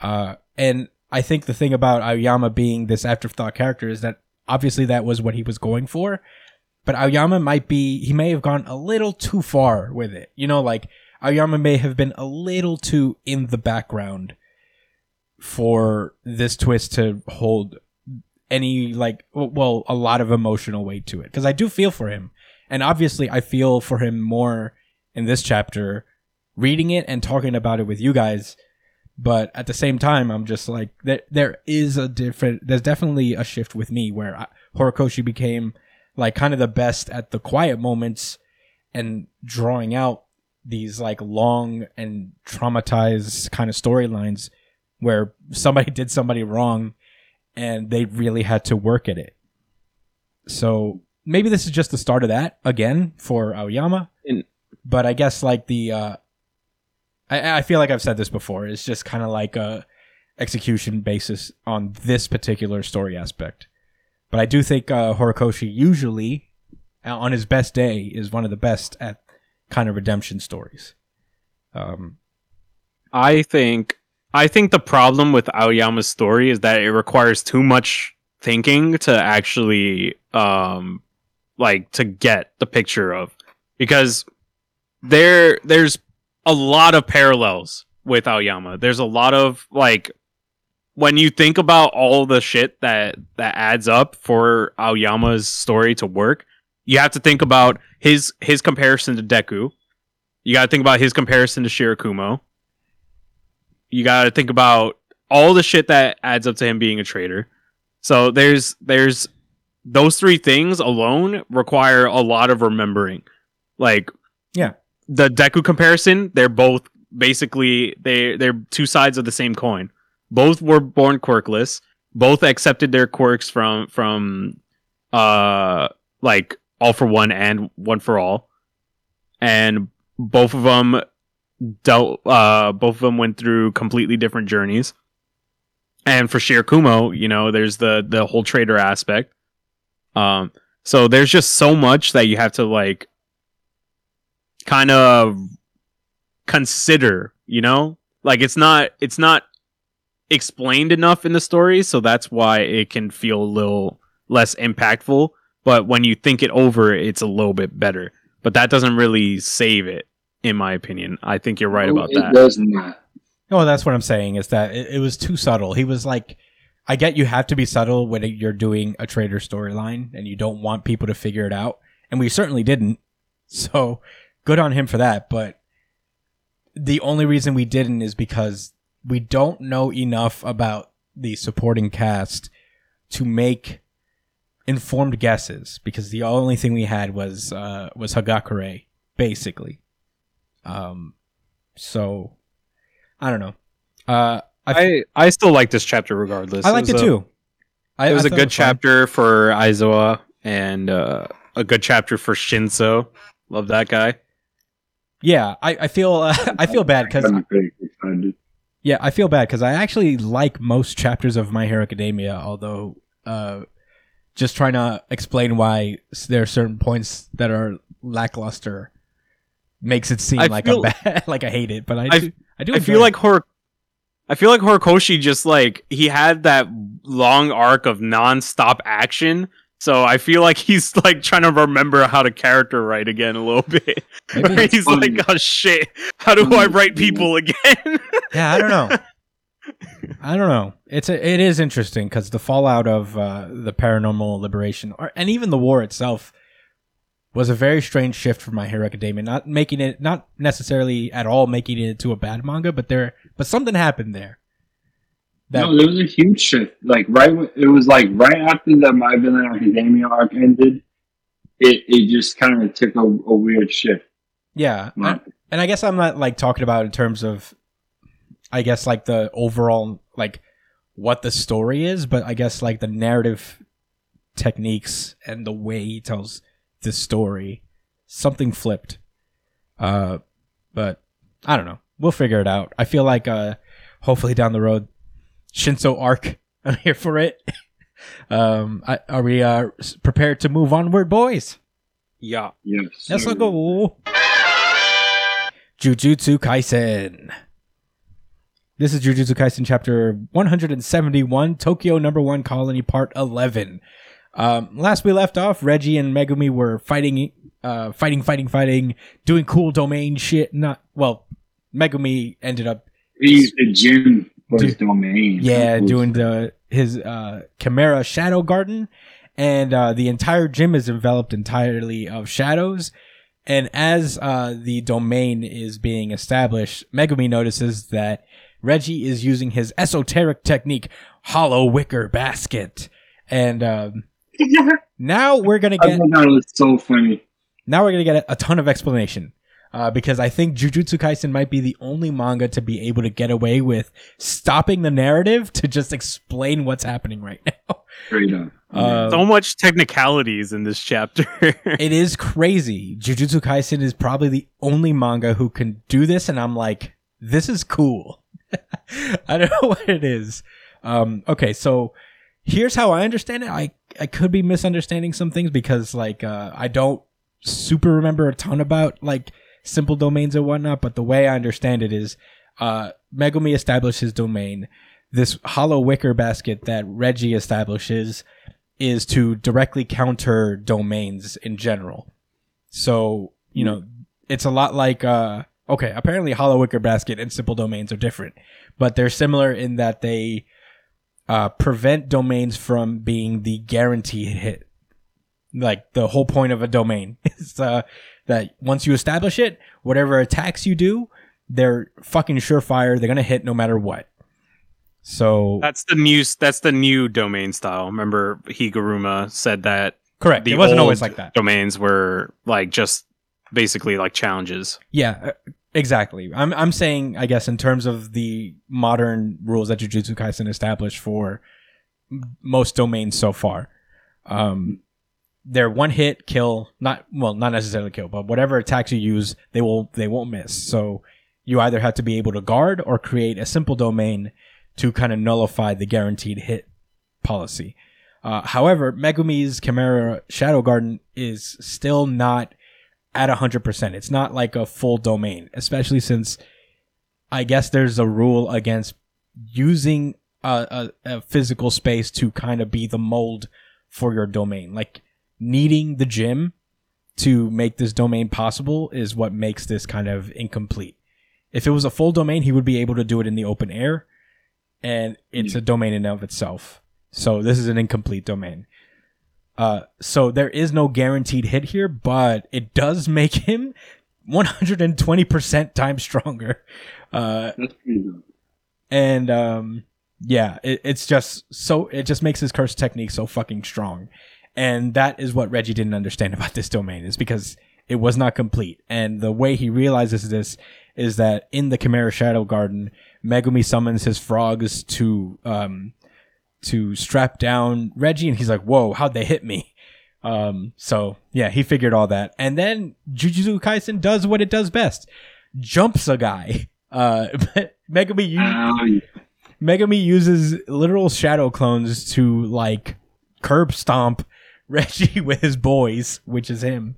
And I think the thing about Aoyama being this afterthought character is that obviously that was what he was going for, but Aoyama may have gone a little too far with it. You know, like Aoyama may have been a little too in the background for this twist to hold any, like, well, a lot of emotional weight to it. Because I do feel for him. And obviously I feel for him more in this chapter, reading it and talking about it with you guys. But at the same time, I'm just like, there's definitely a shift with me where Horikoshi became like kind of the best at the quiet moments and drawing out these like long and traumatized kind of storylines where somebody did somebody wrong and they really had to work at it. So maybe this is just the start of that again for Aoyama. But I guess like I feel like I've said this before. It's just kind of like a execution basis on this particular story aspect. But I do think Horikoshi usually on his best day is one of the best at kind of redemption stories. I think the problem with Aoyama's story is that it requires too much thinking to actually to get the picture of, because there's a lot of parallels with Aoyama. There's a lot of like, when you think about all the shit that adds up for Aoyama's story to work, you have to think about his comparison to Deku. You got to think about his comparison to Shirakumo. You got to think about all the shit that adds up to him being a traitor. So there's those three things alone require a lot of remembering. Like, yeah, the Deku comparison, they're both basically they're two sides of the same coin. Both were born quirkless. Both accepted their quirks from All for One and One for All. And both of them went through completely different journeys. And for Shirakumo, you know, there's the whole traitor aspect. So there's just so much that you have to like kind of consider, you know? Like it's not explained enough in the story, so that's why it can feel a little less impactful, but when you think it over, it's a little bit better. But that doesn't really save it. In my opinion, I think you're right about that. It does not. No, that's what I'm saying, is that it was too subtle. He was like, I get you have to be subtle when you're doing a traitor storyline and you don't want people to figure it out. And we certainly didn't. So good on him for that. But the only reason we didn't is because we don't know enough about the supporting cast to make informed guesses, because the only thing we had was Hagakure, basically. So I don't know. I still like this chapter regardless. I liked it too. It was a good chapter for Aizawa and a good chapter for Shinso. Love that guy. Yeah, I feel bad because I actually like most chapters of My Hero Academia, although just trying to explain why there are certain points that are lackluster makes it seem I hate it, but I do. I feel like Horikoshi just like he had that long arc of non-stop action, so I feel like he's like trying to remember how to character write again a little bit. He's funny. Like, oh shit, how do I write people again? Yeah, I don't know. I don't know. It is interesting because the fallout of the paranormal liberation and even the war itself was a very strange shift for My Hero Academia. Not necessarily at all making it into a bad manga, but something happened there. No, there was a huge shift. Right after the My Villain Academia arc ended, it just kind of took a weird shift. Yeah, right. And I guess I'm not talking about in terms of, I guess the overall what the story is, but I guess the narrative techniques and the way he tells the story, something flipped. But I don't know. We'll figure it out. I feel hopefully down the road. Shinso arc. I'm here for it. Are we prepared to move onward, boys? Yeah. Yes. Let's go. Jujutsu Kaisen. This is Jujutsu Kaisen chapter 171, Tokyo number 1 colony, part 11. Last we left off, Reggie and Megumi were fighting, doing cool domain shit. Megumi ended up. He's the gym. Domain. Yeah, doing his Chimera Shadow Garden, and the entire gym is enveloped entirely of shadows. And as the domain is being established, Megumi notices that Reggie is using his esoteric technique, Hollow Wicker Basket, and now we're gonna get. I thought that was so funny. Now we're gonna get a ton of explanation. Because I think Jujutsu Kaisen might be the only manga to be able to get away with stopping the narrative to just explain what's happening right now. So much technicalities in this chapter. It is crazy. Jujutsu Kaisen is probably the only manga who can do this, and I'm like, this is cool. I don't know what it is. Okay, so here's how I understand it. I could be misunderstanding some things because I don't super remember a ton about simple domains and whatnot, but the way I understand it is Megumi established his domain. This hollow wicker basket that Reggie establishes is to directly counter domains in general. So, you know, it's a lot like, apparently hollow wicker basket and simple domains are different, but they're similar in that they prevent domains from being the guaranteed hit. The whole point of a domain is that once you establish it, whatever attacks you do, they're fucking surefire. They're going to hit no matter what. So that's the new domain style. Remember Higuruma said that. Correct. It wasn't always like that. Domains were just basically challenges. Yeah, exactly. I'm saying, I guess, in terms of the modern rules that Jujutsu Kaisen established for most domains so far. They're one hit kill, not necessarily kill, but whatever attacks you use, they won't miss. So you either have to be able to guard or create a simple domain to kind of nullify the guaranteed hit policy. However, Megumi's Chimera Shadow Garden is still not at 100%. It's not a full domain, especially since I guess there's a rule against using a physical space to kind of be the mold for your domain. Needing the gym to make this domain possible is what makes this kind of incomplete. If it was a full domain, he would be able to do it in the open air, and it's a domain in and of itself. So this is an incomplete domain. So there is no guaranteed hit here, but it does make him 120% times stronger. That's pretty good. And yeah, it just makes his curse technique so fucking strong. And that is what Reggie didn't understand about this domain, is because it was not complete. And the way he realizes this is that in the Chimera Shadow Garden, Megumi summons his frogs to strap down Reggie. And he's like, whoa, how'd they hit me? So, yeah, he figured all that. And then Jujutsu Kaisen does what it does best. Jumps a guy. Megumi uses literal shadow clones to, curb stomp Reggie with his boys, which is him.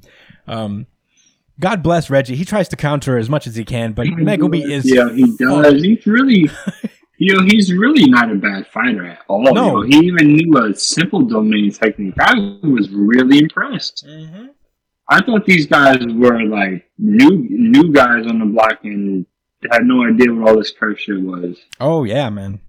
God bless Reggie. He tries to counter as much as he can, but Megumi is... Yeah, he does. He's really... he's really not a bad fighter at all. No. He even knew a simple domain technique. I was really impressed. Mm-hmm. I thought these guys were, new guys on the block, and had no idea what all this curse shit was. Oh, yeah, man.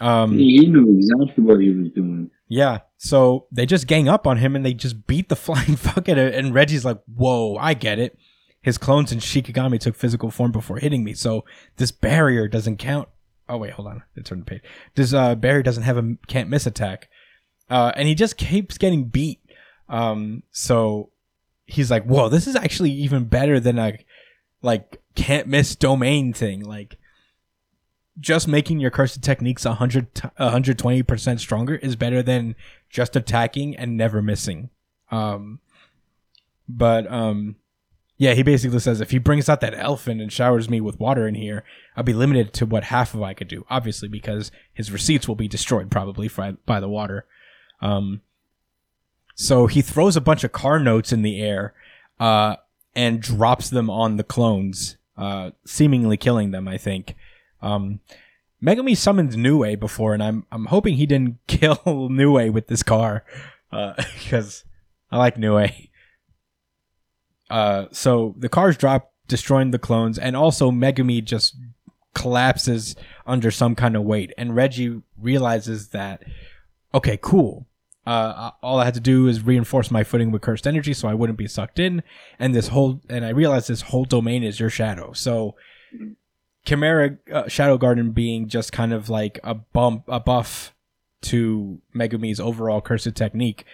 He knew exactly what he was doing. Yeah, so they just gang up on him and they just beat the flying fuck out of it. And Reggie's like, whoa, I get it. His clones in Shikigami took physical form before hitting me, so this barrier doesn't count. Oh, wait, hold on. I turned the page. This barrier doesn't have a can't-miss attack. And he just keeps getting beat. So he's like, whoa, this is actually even better than a, like, can't-miss domain thing. Like, just making your cursed techniques 120% stronger is better than just attacking and never missing. Yeah, he basically says, if he brings out that elephant and showers me with water in here, I'll be limited to what half of I could do, obviously, because his receipts will be destroyed probably by the water. So he throws a bunch of car notes in the air and drops them on the clones, seemingly killing them, I think. Megumi summoned Nue before, and I'm hoping he didn't kill Nue with this car, because I like Nue. So the cars drop, destroying the clones, and also Megumi just collapses under some kind of weight, and Reggie realizes that, okay, cool. All I had to do is reinforce my footing with cursed energy so I wouldn't be sucked in, and I realized this whole domain is your shadow. So Chimera Shadow Garden being just kind of like a buff to Megumi's overall cursed technique,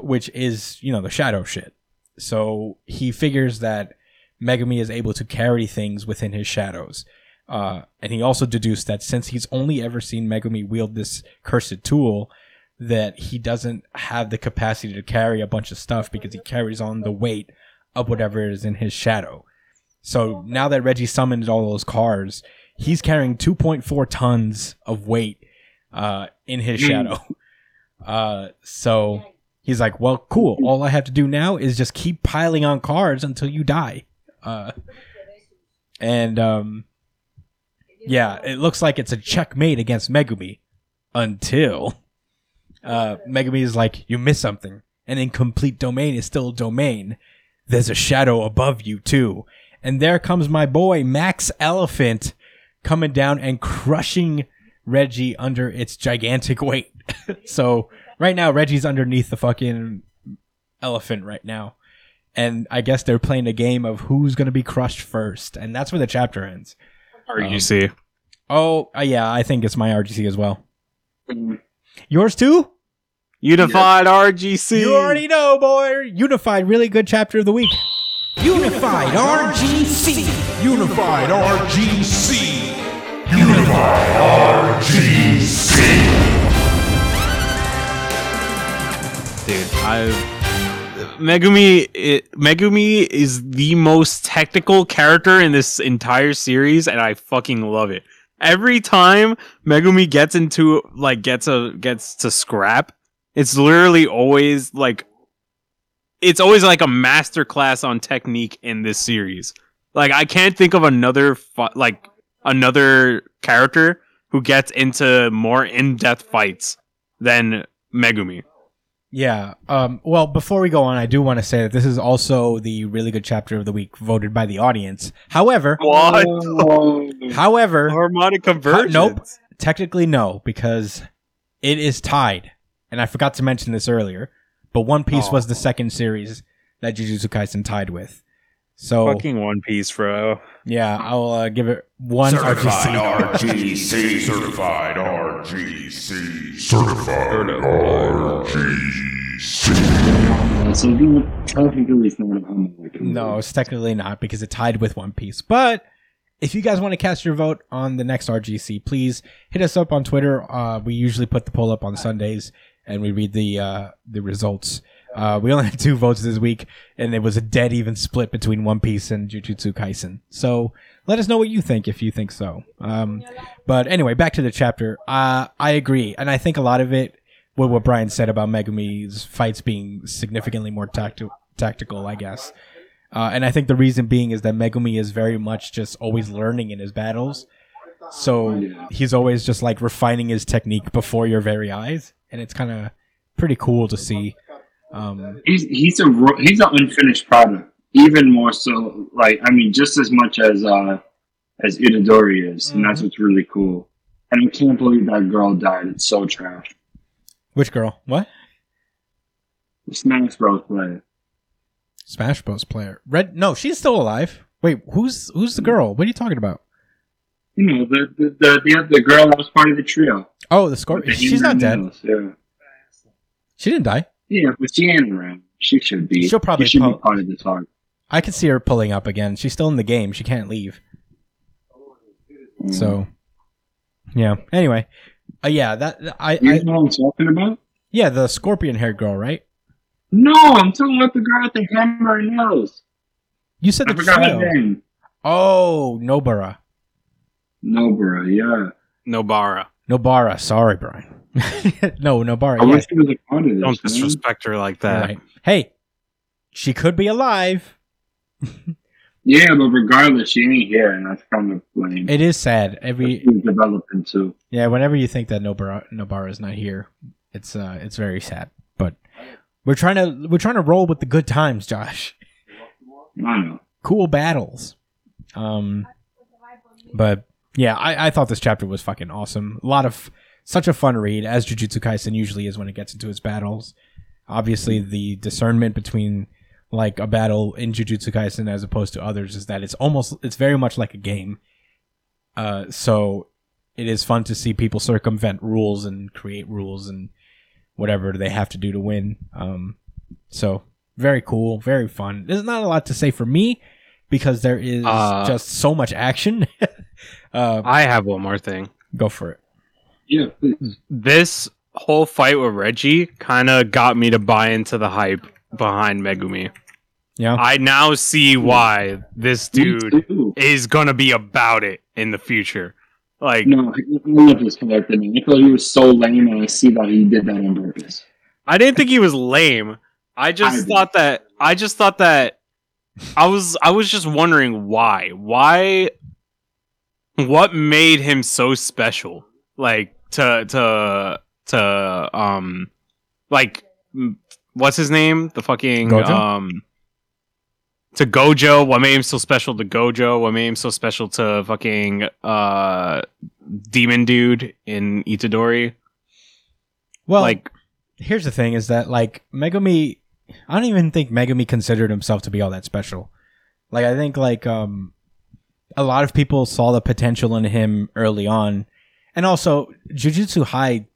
which is, you know, the shadow shit. So he figures that Megumi is able to carry things within his shadows. And he also deduced that since he's only ever seen Megumi wield this cursed tool, that he doesn't have the capacity to carry a bunch of stuff because he carries on the weight of whatever is in his shadow. So now that Reggie summoned all those cars, he's carrying 2.4 tons of weight in his shadow. So he's like, well, cool. All I have to do now is just keep piling on cars until you die. Yeah, it looks like it's a checkmate against Megumi until Megumi is like, you missed something. An incomplete domain is still a domain. There's a shadow above you, too. And there comes my boy, Max Elephant, coming down and crushing Reggie under its gigantic weight. So right now, Reggie's underneath the fucking elephant right now. And I guess they're playing a game of who's going to be crushed first. And that's where the chapter ends. RGC. Yeah, I think it's my RGC as well. Yours too? Unified RGC. You already know, boy. Unified, really good chapter of the week. Unified RGC. Unified RGC. Unified RGC. Dude, Megumi is the most technical character in this entire series, and I fucking love it. Every time Megumi gets to scrap, it's literally always like, it's always like a masterclass on technique in this series. Like, I can't think of another character who gets into more in-depth fights than Megumi. Yeah. Well, before we go on, I do want to say that this is also the really good chapter of the week voted by the audience. However, what? However, harmonic convergence. Nope. Technically, no, because it is tied, and I forgot to mention this earlier. But One Piece was the second series that Jujutsu Kaisen tied with. So fucking One Piece, bro. Yeah, I'll give it one RGC. Certified RGC. Certified RGC. Technically, it's not a No, it's technically not because it tied with One Piece. But if you guys want to cast your vote on the next RGC, please hit us up on Twitter. We usually put the poll up on Sundays, and we read the results. We only had 2 votes this week, and it was a dead even split between One Piece and Jujutsu Kaisen. So let us know what you think if you think so. But anyway, back to the chapter. I agree, and I think a lot of it with what Brian said about Megumi's fights being significantly more tactical, I guess. And I think the reason being is that Megumi is very much just always learning in his battles. So he's always just like refining his technique before your very eyes, and it's kind of pretty cool to see. He's an unfinished product, even more so. Like, I mean, just as much as as Itadori is, and that's what's really cool. And I can't believe that girl died. It's so trash. Which girl? What? The Smash Bros. Player. Smash Bros. Player. Red? No, she's still alive. Wait, who's the girl? What are you talking about? You know, the girl that was part of the trio. Oh, the Scorpion. She's not dead. Yeah. She didn't die. Yeah, but she ain't around. She should be. She'll probably be part of the talk. I could see her pulling up again. She's still in the game. She can't leave. So, yeah. Anyway, yeah. You know what I'm talking about? Yeah, the scorpion-haired girl, right? No, I'm talking about the girl with the hammer and nails. You said I forgot her name. Oh, Nobara. Nobara. Sorry, Brian. Nobara. I wish she was a part of this. Don't disrespect her like that. Right. Hey, she could be alive. Yeah, but regardless, she ain't here, and that's kind of lame. It is sad. She's developing too. Yeah, whenever you think that Nobara is not here, it's very sad. But we're trying to roll with the good times, Josh. I know. Cool battles. But yeah, I thought this chapter was fucking awesome. A lot of such a fun read, as Jujutsu Kaisen usually is when it gets into its battles. Obviously, the discernment between like a battle in Jujutsu Kaisen as opposed to others is that it's very much like a game. So it is fun to see people circumvent rules and create rules and whatever they have to do to win. So very cool, very fun. There's not a lot to say for me because there is just so much action. I have one more thing. Go for it. Yeah, please. This whole fight with Reggie kind of got me to buy into the hype behind Megumi. Yeah, I now see why this dude is gonna be about it in the future. Like, no, I just connected me. I thought he was so lame, and I see that he did that on purpose. I didn't think he was lame. I just thought that. I was just wondering why. Why? What made him so special? Like like. What's his name? The fucking Gojo? To Gojo. What made him so special to Gojo? What made him so special to fucking demon dude in Itadori? Well, like, here's the thing: is that like Megumi? I don't even think Megumi considered himself to be all that special. Like, I think like a lot of people saw the potential in him early on, and also Jujutsu High,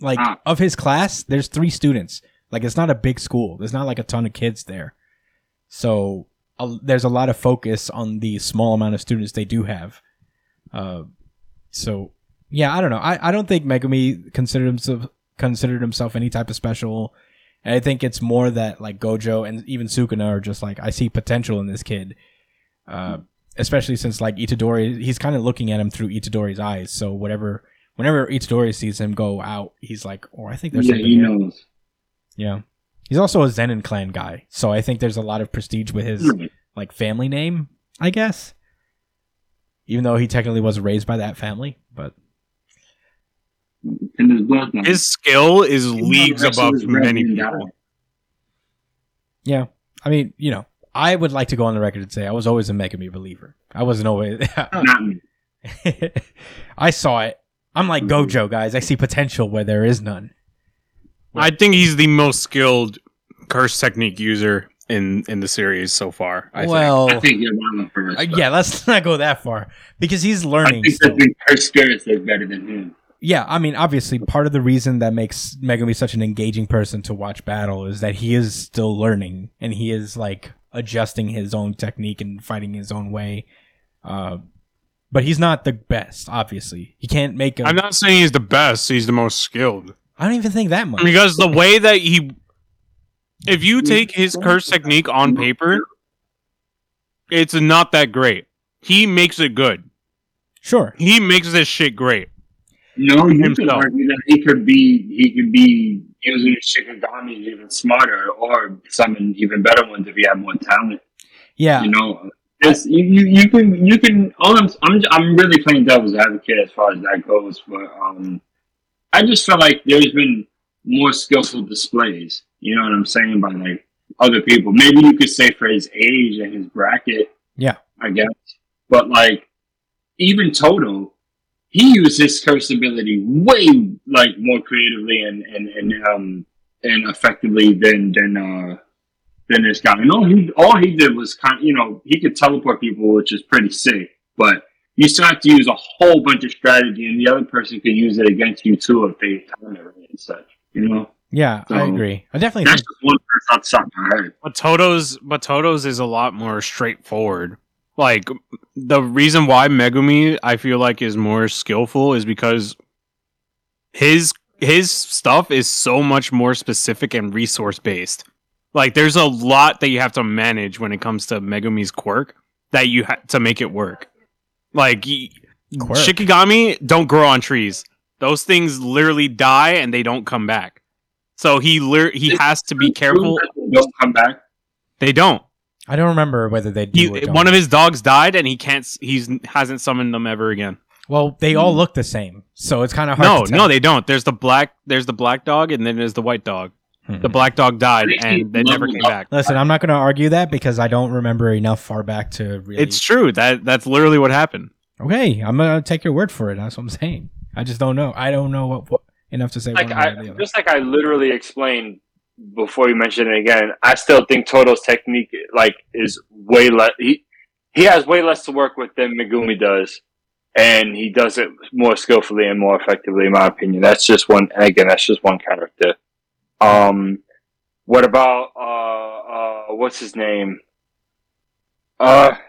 like of his class, there's 3 students. Like, it's not a big school. There's not, like, a ton of kids there. So, there's a lot of focus on the small amount of students they do have. So, yeah, I don't know. I don't think Megumi considered himself any type of special. And I think it's more that, like, Gojo and even Sukuna are just like, I see potential in this kid. Especially since, like, Itadori, he's kind of looking at him through Itadori's eyes. So, whenever Itadori sees him go out, he's like, oh, I think there's something here. Yeah, he knows. Yeah, he's also a Zenin clan guy, so I think there's a lot of prestige with his like family name, I guess. Even though he technically was raised by that family, but his skill is leagues above many people. Yeah, I mean, you know, I would like to go on the record and say I was always a Megumi believer. I wasn't always. I saw it. I'm like Gojo, guys. I see potential where there is none. I think he's the most skilled curse technique user in the series so far. I think you're wrong on first. Yeah, let's not go that far because he's learning. I think curse spirits is better than him. Yeah, I mean, obviously, part of the reason that makes Megumi such an engaging person to watch battle is that he is still learning and he is like adjusting his own technique and fighting his own way. But he's not the best. Obviously, he can't make. I'm not saying he's the best. He's the most skilled. I don't even think that much. Because the way that if you take his curse technique on paper, it's not that great. He makes it good. Sure. He makes this shit great. No, you could argue that he could be using his Shikigami even smarter or summon even better ones if he had more talent. Yeah. You know, I'm really playing devil's advocate as far as that goes, but I just feel like there's been more skillful displays. You know what I'm saying? By like other people. Maybe you could say for his age and his bracket. Yeah. I guess. But like, even Toto, he used his curse ability way like more creatively and effectively than this guy. And all he did was he could teleport people, which is pretty sick, but you still have to use a whole bunch of strategy, and the other person could use it against you too if they time it and such, you know? Yeah, so, I agree. I definitely that's just one person outside my head. But Toto's is a lot more straightforward. Like, the reason why Megumi, I feel like, is more skillful is because his stuff is so much more specific and resource-based. Like, there's a lot that you have to manage when it comes to Megumi's quirk that you have to make it work. Like, Shikigami don't grow on trees. Those things literally die and they don't come back. So he has to be careful. They don't come back? They don't. I don't remember whether they do or don't. One of his dogs died and he hasn't summoned them ever again. Well, they all look the same, so it's kind of hard to tell. No, they don't. There's the black dog and then there's the white dog. The black dog died and they never came back. Listen, I'm not going to argue that because I don't remember enough far back to really... It's true. That's literally what happened. Okay, I'm going to take your word for it. That's what I'm saying. I just don't know. I don't know what enough to say. Like, I literally explained before you mentioned it again, I still think Toto's technique is way less... He has way less to work with than Megumi does. And he does it more skillfully and more effectively, in my opinion. That's just one... And again, that's just one character. What about, what's his name? What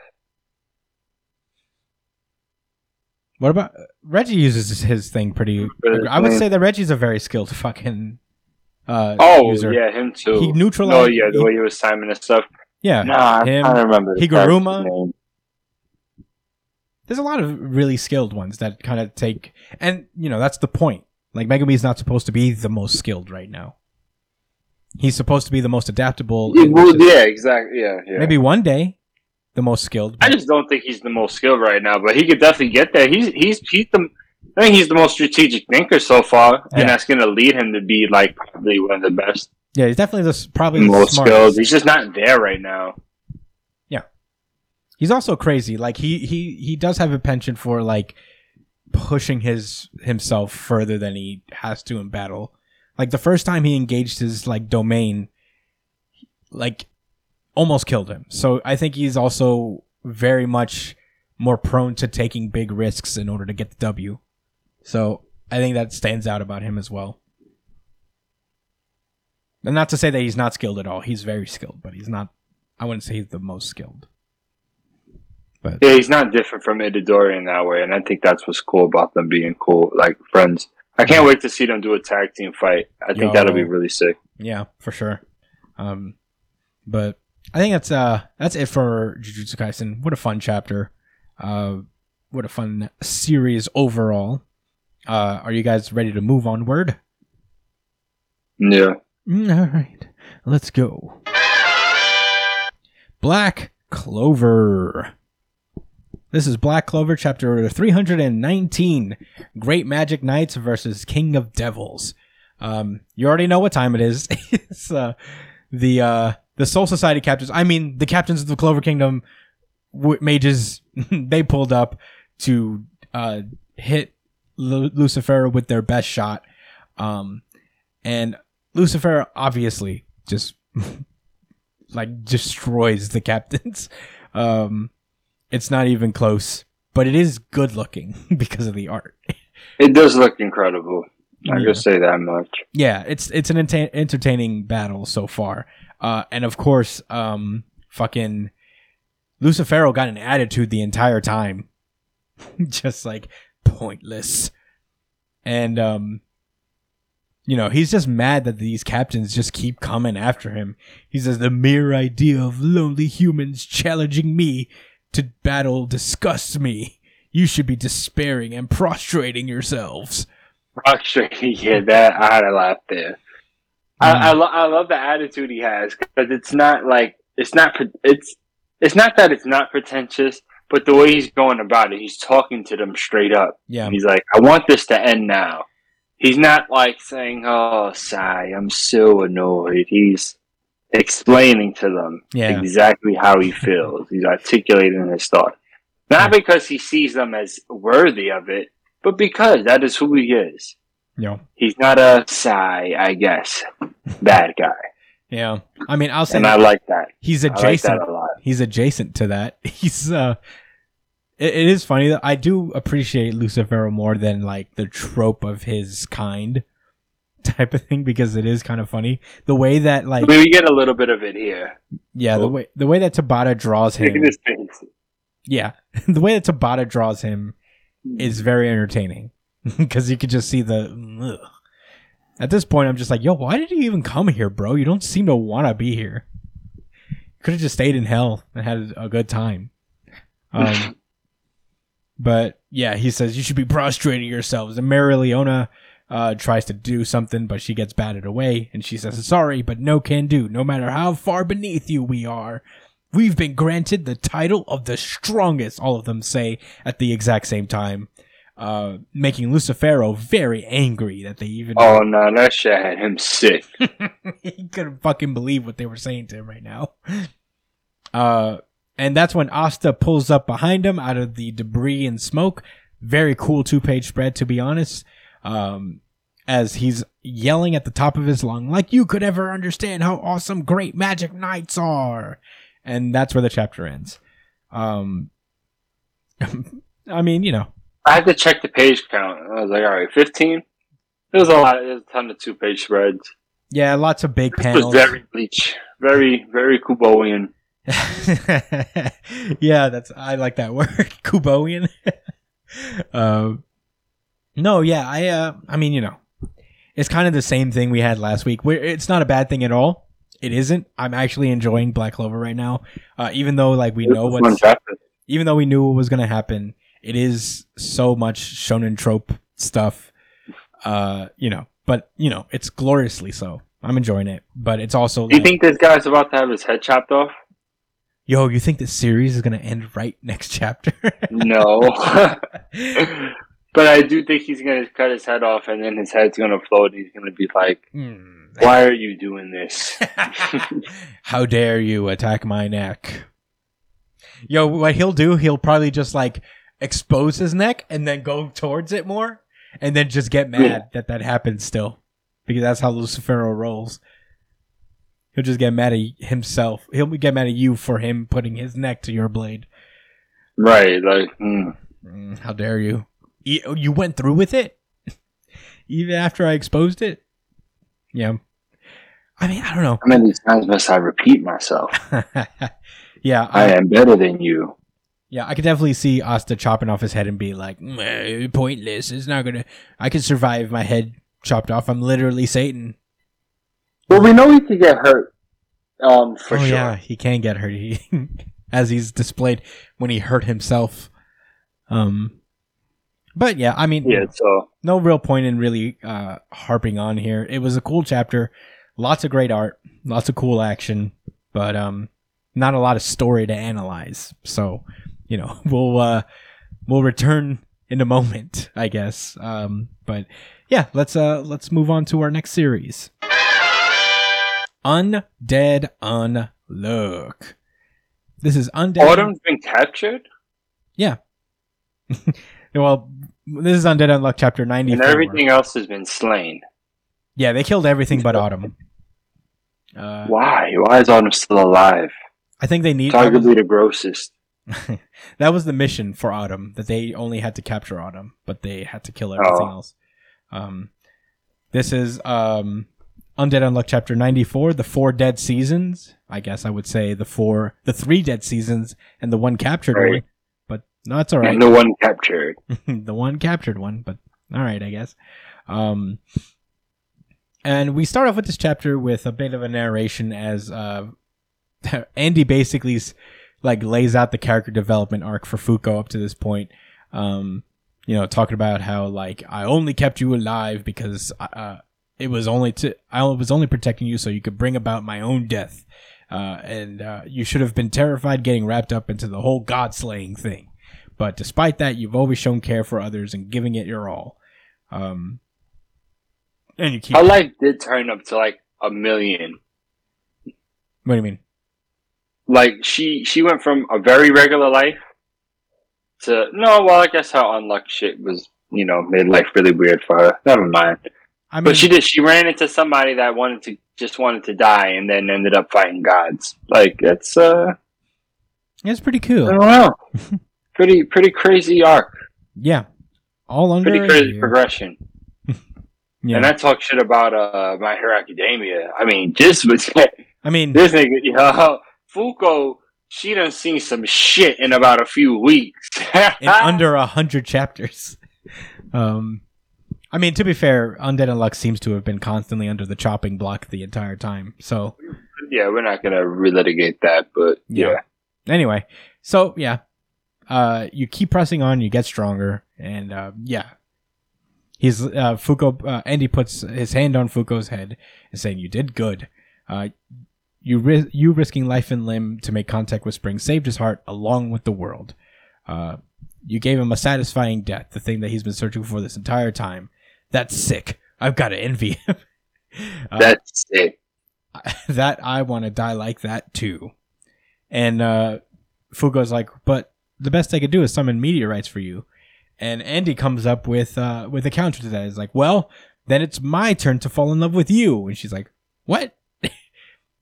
about, Reggie uses his thing pretty, I would say that Reggie's a very skilled fucking, user. Yeah, him too. He neutralized. Oh yeah, the way he was timing and stuff. Yeah. Nah, him, I don't remember. Higuruma. There's a lot of really skilled ones that kind of take, and that's the point. Like, Megumi's not supposed to be the most skilled right now. He's supposed to be the most adaptable. Yeah, exactly. Yeah. Maybe one day, the most skilled. I just don't think he's the most skilled right now, but he could definitely get there. I think he's the most strategic thinker so far, and that's going to lead him to be probably one of the best. Yeah, he's definitely probably the most skilled. He's just not there right now. Yeah, he's also crazy. Like he does have a penchant for pushing himself further than he has to in battle. Like, the first time he engaged his, domain, almost killed him. So I think he's also very much more prone to taking big risks in order to get the W. So I think that stands out about him as well. And not to say that he's not skilled at all. He's very skilled, but he's not... I wouldn't say he's the most skilled. But yeah, he's not different from Itadori in that way, and I think that's what's cool about them being cool, friends. I can't wait to see them do a tag team fight. I think that'll be really sick. Yeah, for sure. But I think that's it for Jujutsu Kaisen. What a fun chapter. What a fun series overall. Are you guys ready to move onward? Yeah. All right. Let's go. Black Clover. This is Black Clover, chapter 319, Great Magic Knights versus King of Devils. You already know what time it is. It's the Soul Society captains. I mean, the captains of the Clover Kingdom, mages, they pulled up to hit Lucifer with their best shot. And Lucifer obviously just destroys the captains. It's not even close, but it is good looking because of the art. It does look incredible. I can say that much. Yeah, it's an entertaining battle so far. And of course, fucking Lucifero got an attitude the entire time. Just pointless. And he's just mad that these captains just keep coming after him. He says the mere idea of lonely humans challenging me to battle disgusts me. You should be despairing and prostrating yourselves. Prostrating, yeah, that I had a laugh there. I love the attitude he has because it's not that it's not pretentious, but the way he's going about it, he's talking to them straight up. Yeah, he's like, I want this to end now. He's not saying, "Oh, sigh, I'm so annoyed." He's explaining to them exactly how he feels. He's articulating his thought. Not because he sees them as worthy of it, but because that is who he is. Yeah. He's not a Sai, I guess, bad guy. Yeah. I mean, I'll say and that. I like that. He's adjacent. I like that a lot. He's adjacent to that. He's it is funny though. I do appreciate Lucifer more than like the trope of his kind type of thing, because it is kind of funny the way that like we get a little bit of it here. Yeah, cool. the way that Tabata draws him. Yeah, the way that Tabata draws him is very entertaining because you could just see the. Ugh. At this point, I'm just like, yo, why did you even come here, bro? You don't seem to want to be here. Could have just stayed in hell and had a good time. But yeah, he says you should be prostrating yourselves, and Mary Leona tries to do something, but she gets batted away, and she says, sorry, but no can do. No matter how far beneath you we are, we've been granted the title of the strongest, all of them say at the exact same time, making Lucifero very angry that they even... Oh, no, that shit had him sick. He couldn't fucking believe what they were saying to him right now. And that's when Asta pulls up behind him out of the debris and smoke. Very cool two-page spread, to be honest. As he's yelling at the top of his lung, like, you could ever understand how awesome great magic knights are. And that's where the chapter ends. I mean, you know. I had to check the page count. I was like, all right, 15? There's a lot. There's a ton of two-page spreads. Yeah, lots of big panels. It was very Bleach. Very, very Kuboian. Yeah, I like that word. Kuboian. No, yeah, I mean, you know, it's kind of the same thing we had last week. It's not a bad thing at all. It isn't. I'm actually enjoying Black Clover right now, even though like even though we knew what was going to happen. It is so much shonen trope stuff, you know. But you know, it's gloriously so. I'm enjoying it, but it's also. Do you think this guy's about to have his head chopped off? Yo, you think this series is going to end right next chapter? No. But I do think he's going to cut his head off, and then his head's going to float, and he's going to be like, why are you doing this? How dare you attack my neck? Yo, what he'll do, he'll probably just, like, expose his neck and then go towards it more, and then just get mad that happens still, because that's how Lucifero rolls. He'll just get mad at himself. He'll get mad at you for him putting his neck to your blade. Right, like... how dare you? You went through with it? Even after I exposed it? Yeah. I mean, I don't know. How many times must I repeat myself? Yeah. I am better than you. Yeah, I could definitely see Asta chopping off his head and be like, pointless. It's not gonna... I could survive my head chopped off. I'm literally Satan. Well, we know he could get hurt. For sure. Yeah, he can get hurt. As he's displayed when he hurt himself. But yeah, I mean, no real point in really harping on here. It was a cool chapter, lots of great art, lots of cool action, but not a lot of story to analyze. So, you know, we'll return in a moment, I guess. But yeah, let's move on to our next series, Undead Unluck. This is Undead. Autumn's been captured. Yeah. Well, this is Undead Unluck chapter 94. And everything else has been slain. Yeah, they killed everything but Autumn. Why? Why is Autumn still alive? I think they need... Arguably the grossest. That was the mission for Autumn, that they only had to capture Autumn, but they had to kill everything else. This is Undead Unluck chapter 94, the 4 dead seasons. I guess I would say the 3 dead seasons and the 1 captured one. No, it's all right. And the one captured. The one captured one, but all right, I guess. And we start off with this chapter with a bit of a narration as Andy basically like lays out the character development arc for Fuko up to this point. You know, talking about how like I only kept you alive because I was only protecting you so you could bring about my own death, and you should have been terrified getting wrapped up into the whole God slaying thing. But despite that, you've always shown care for others and giving it your all. And you keep. Her life did turn up to like 1 million. What do you mean? Like she went from a very regular life to... No, well, I guess how Unluck shit was, you know, made life really weird for her. Never mind. I mean, but she did. She ran into somebody that wanted to die and then ended up fighting gods. Like, it's pretty cool. I don't know. pretty crazy arc. Yeah. All under pretty crazy progression. Yeah. And I talk shit about My Hero Academia. I mean, this was... I mean... This nigga, Fuko, she done seen some shit in about a few weeks. In under 100 chapters. I mean, to be fair, Undead Unluck seems to have been constantly under the chopping block the entire time, so... Yeah, we're not going to relitigate that, but yeah. Anyway, so, yeah. You keep pressing on, you get stronger, and, yeah. He's, Fuko, Andy puts his hand on Fuko's head and saying, "You did good. You risking life and limb to make contact with Spring saved his heart along with the world. You gave him a satisfying death, the thing that he's been searching for this entire time. That's sick. I've got to envy him. That's sick. That I want to die like that too." And Fuko's like, "But the best I could do is summon meteorites for you." And Andy comes up with a counter to that. He's like, "Well, then it's my turn to fall in love with you." And she's like, "What?"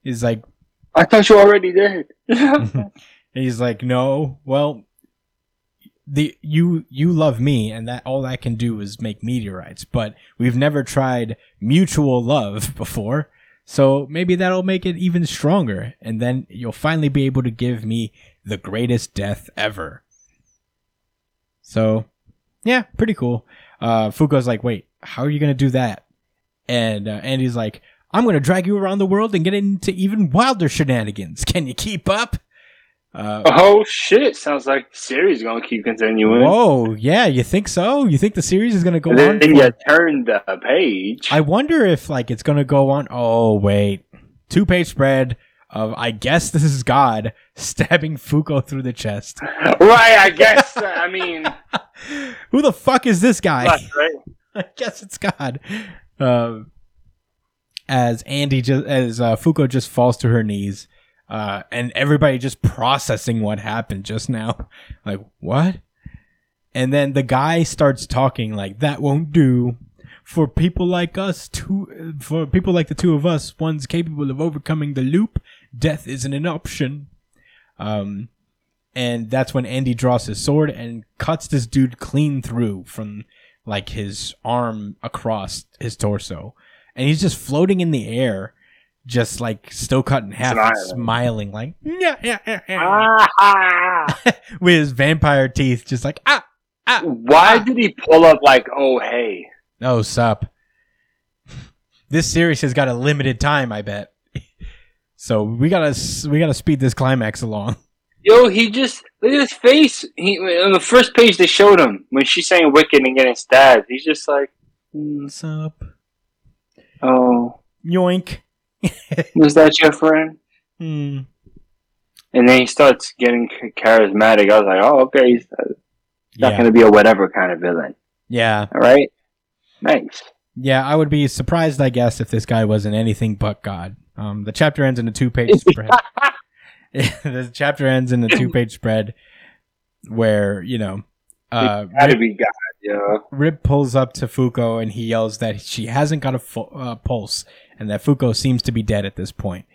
He's like, "I thought you already did." And he's like, "No, well, you love me, and that all I can do is make meteorites. But we've never tried mutual love before, so maybe that'll make it even stronger. And then you'll finally be able to give me the greatest death ever." So, yeah, pretty cool. Fuko's like, "Wait, how are you gonna do that?" And Andy's like, "I'm going to drag you around the world and get into even wilder shenanigans. Can you keep up?" Oh, shit. Sounds like the series is going to keep continuing. Whoa, yeah. You think so? You think the series is going to go on? Then you turn the page. I wonder if it's going to go on. Oh, wait. 2-page spread of, I guess this is God stabbing Fuko through the chest. Right, I guess. I mean. Who the fuck is this guy? That's right. I guess it's God. As Fuko just falls to her knees, and everybody just processing what happened just now, like, what? And then the guy starts talking like, "That won't do. For people like us, for people like the two of us, one's capable of overcoming the loop. Death isn't an option." And that's when Andy draws his sword and cuts this dude clean through from his arm across his torso. And he's just floating in the air, just still cut in half, smiling like, yeah. Ah. With his vampire teeth, just like, ah. Why did he pull up like, "Oh, hey. Oh, sup." This series has got a limited time, I bet. So we gotta speed this climax along. Yo, he just, look at his face. On the first page they showed him, when she's saying wicked and getting stabbed, he's just like, "What's up? Oh, yoink." Was that your friend? Mm. And then he starts getting charismatic. I was like, "Oh, okay, he's not going to be a whatever kind of villain." Yeah. All right. Nice. Yeah, I would be surprised, I guess, if this guy wasn't anything but God. The chapter ends in a 2-page spread. The chapter ends in a 2-page spread where, gotta be God. Yeah. Rib pulls up to Fuko and he yells that she hasn't got a pulse and that Fuko seems to be dead at this point.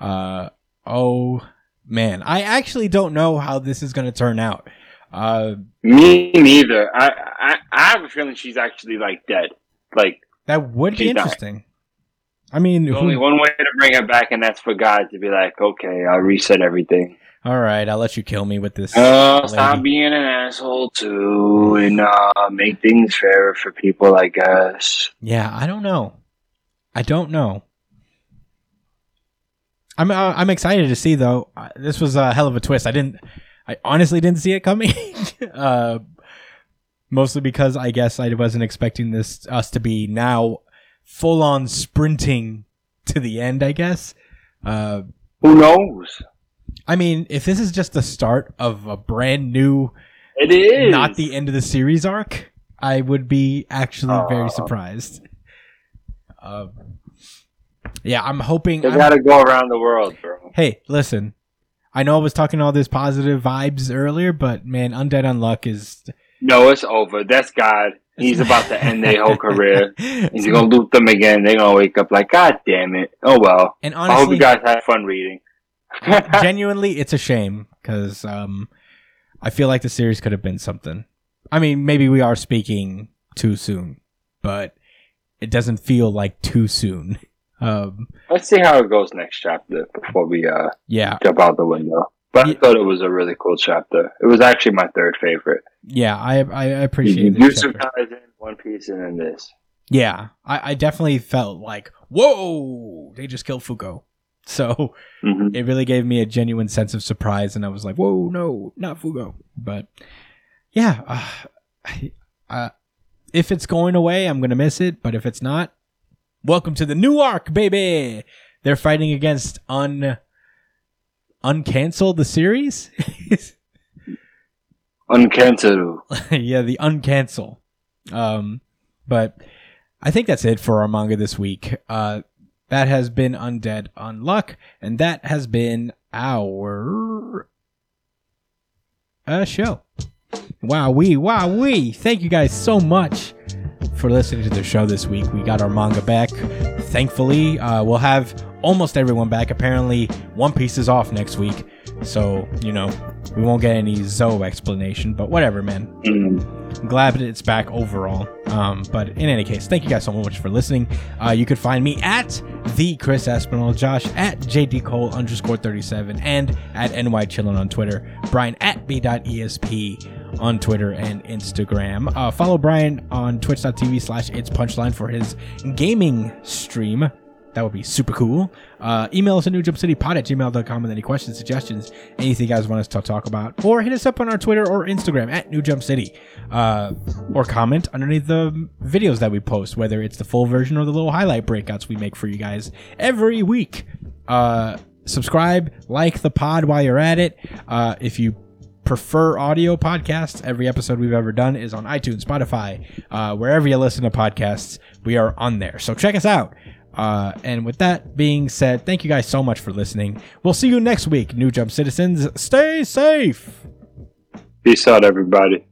Oh, man. I actually don't know how this is going to turn out. Me neither. I have a feeling she's actually, dead. That would be interesting. Died. I mean... There's only one way to bring her back, and that's for God to be like, "Okay, I'll reset everything. All right, I'll let you kill me with this." Stop being an asshole too, and make things fairer for people, I guess. Yeah, I don't know. I'm excited to see though. This was a hell of a twist. I honestly didn't see it coming. Mostly because I guess I wasn't expecting us to be now full on sprinting to the end. I guess. Who knows? I mean, if this is just the start of a brand new, it is not the end of the series arc, I would be actually very surprised. Yeah, I'm hoping... They gotta go around the world, bro. Hey, listen. I know I was talking all this positive vibes earlier, but man, Undead Unluck is... No, it's over. That's God. He's about to end their whole career. He's going to loop them again. They're going to wake up like, God damn it. Oh, well. And honestly, I hope you guys had fun reading. Genuinely, it's a shame because I feel like the series could have been something. I mean, maybe we are speaking too soon, but it doesn't feel like too soon. Let's see how it goes next chapter before we jump out the window. But I thought it was a really cool chapter. It was actually my third favorite. Yeah, I appreciate it. Jujutsu Kaisen, One Piece, and then this. Yeah, I definitely felt like, whoa, they just killed Fuko. So it really gave me a genuine sense of surprise, and I was like, whoa, no, not Fuko. But yeah, if it's going away, I'm going to miss it. But if it's not, welcome to the new arc, baby. They're fighting against uncancel the series? Uncancel. Yeah, the uncancel. But I think that's it for our manga this week. That has been Undead Unluck, and that has been our show. Wowee. Thank you guys so much for listening to the show this week. We got our manga back, thankfully. We'll have almost everyone back. Apparently, One Piece is off next week, so, you know, we won't get any Zoe explanation, but whatever, man. I'm glad that it's back overall. But in any case, thank you guys so much for listening. You can find me at the Chris Espinal, Josh at JDCole _37, and at NYChillin on Twitter, Brian at B.ESP on Twitter and Instagram. Follow Brian on twitch.tv/itspunchline for his gaming stream. That would be super cool. Email us at newjumpcitypod@gmail.com with any questions, suggestions, anything you guys want us to talk about. Or hit us up on our Twitter or Instagram at New Jump City. Or comment underneath the videos that we post, whether it's the full version or the little highlight breakouts we make for you guys every week. Subscribe, like the pod while you're at it. If you prefer audio podcasts, every episode we've ever done is on iTunes, Spotify, wherever you listen to podcasts, we are on there. So check us out. And with that being said, thank you guys so much for listening. We'll see you next week, New Jump Citizens. Stay safe. Peace out, everybody.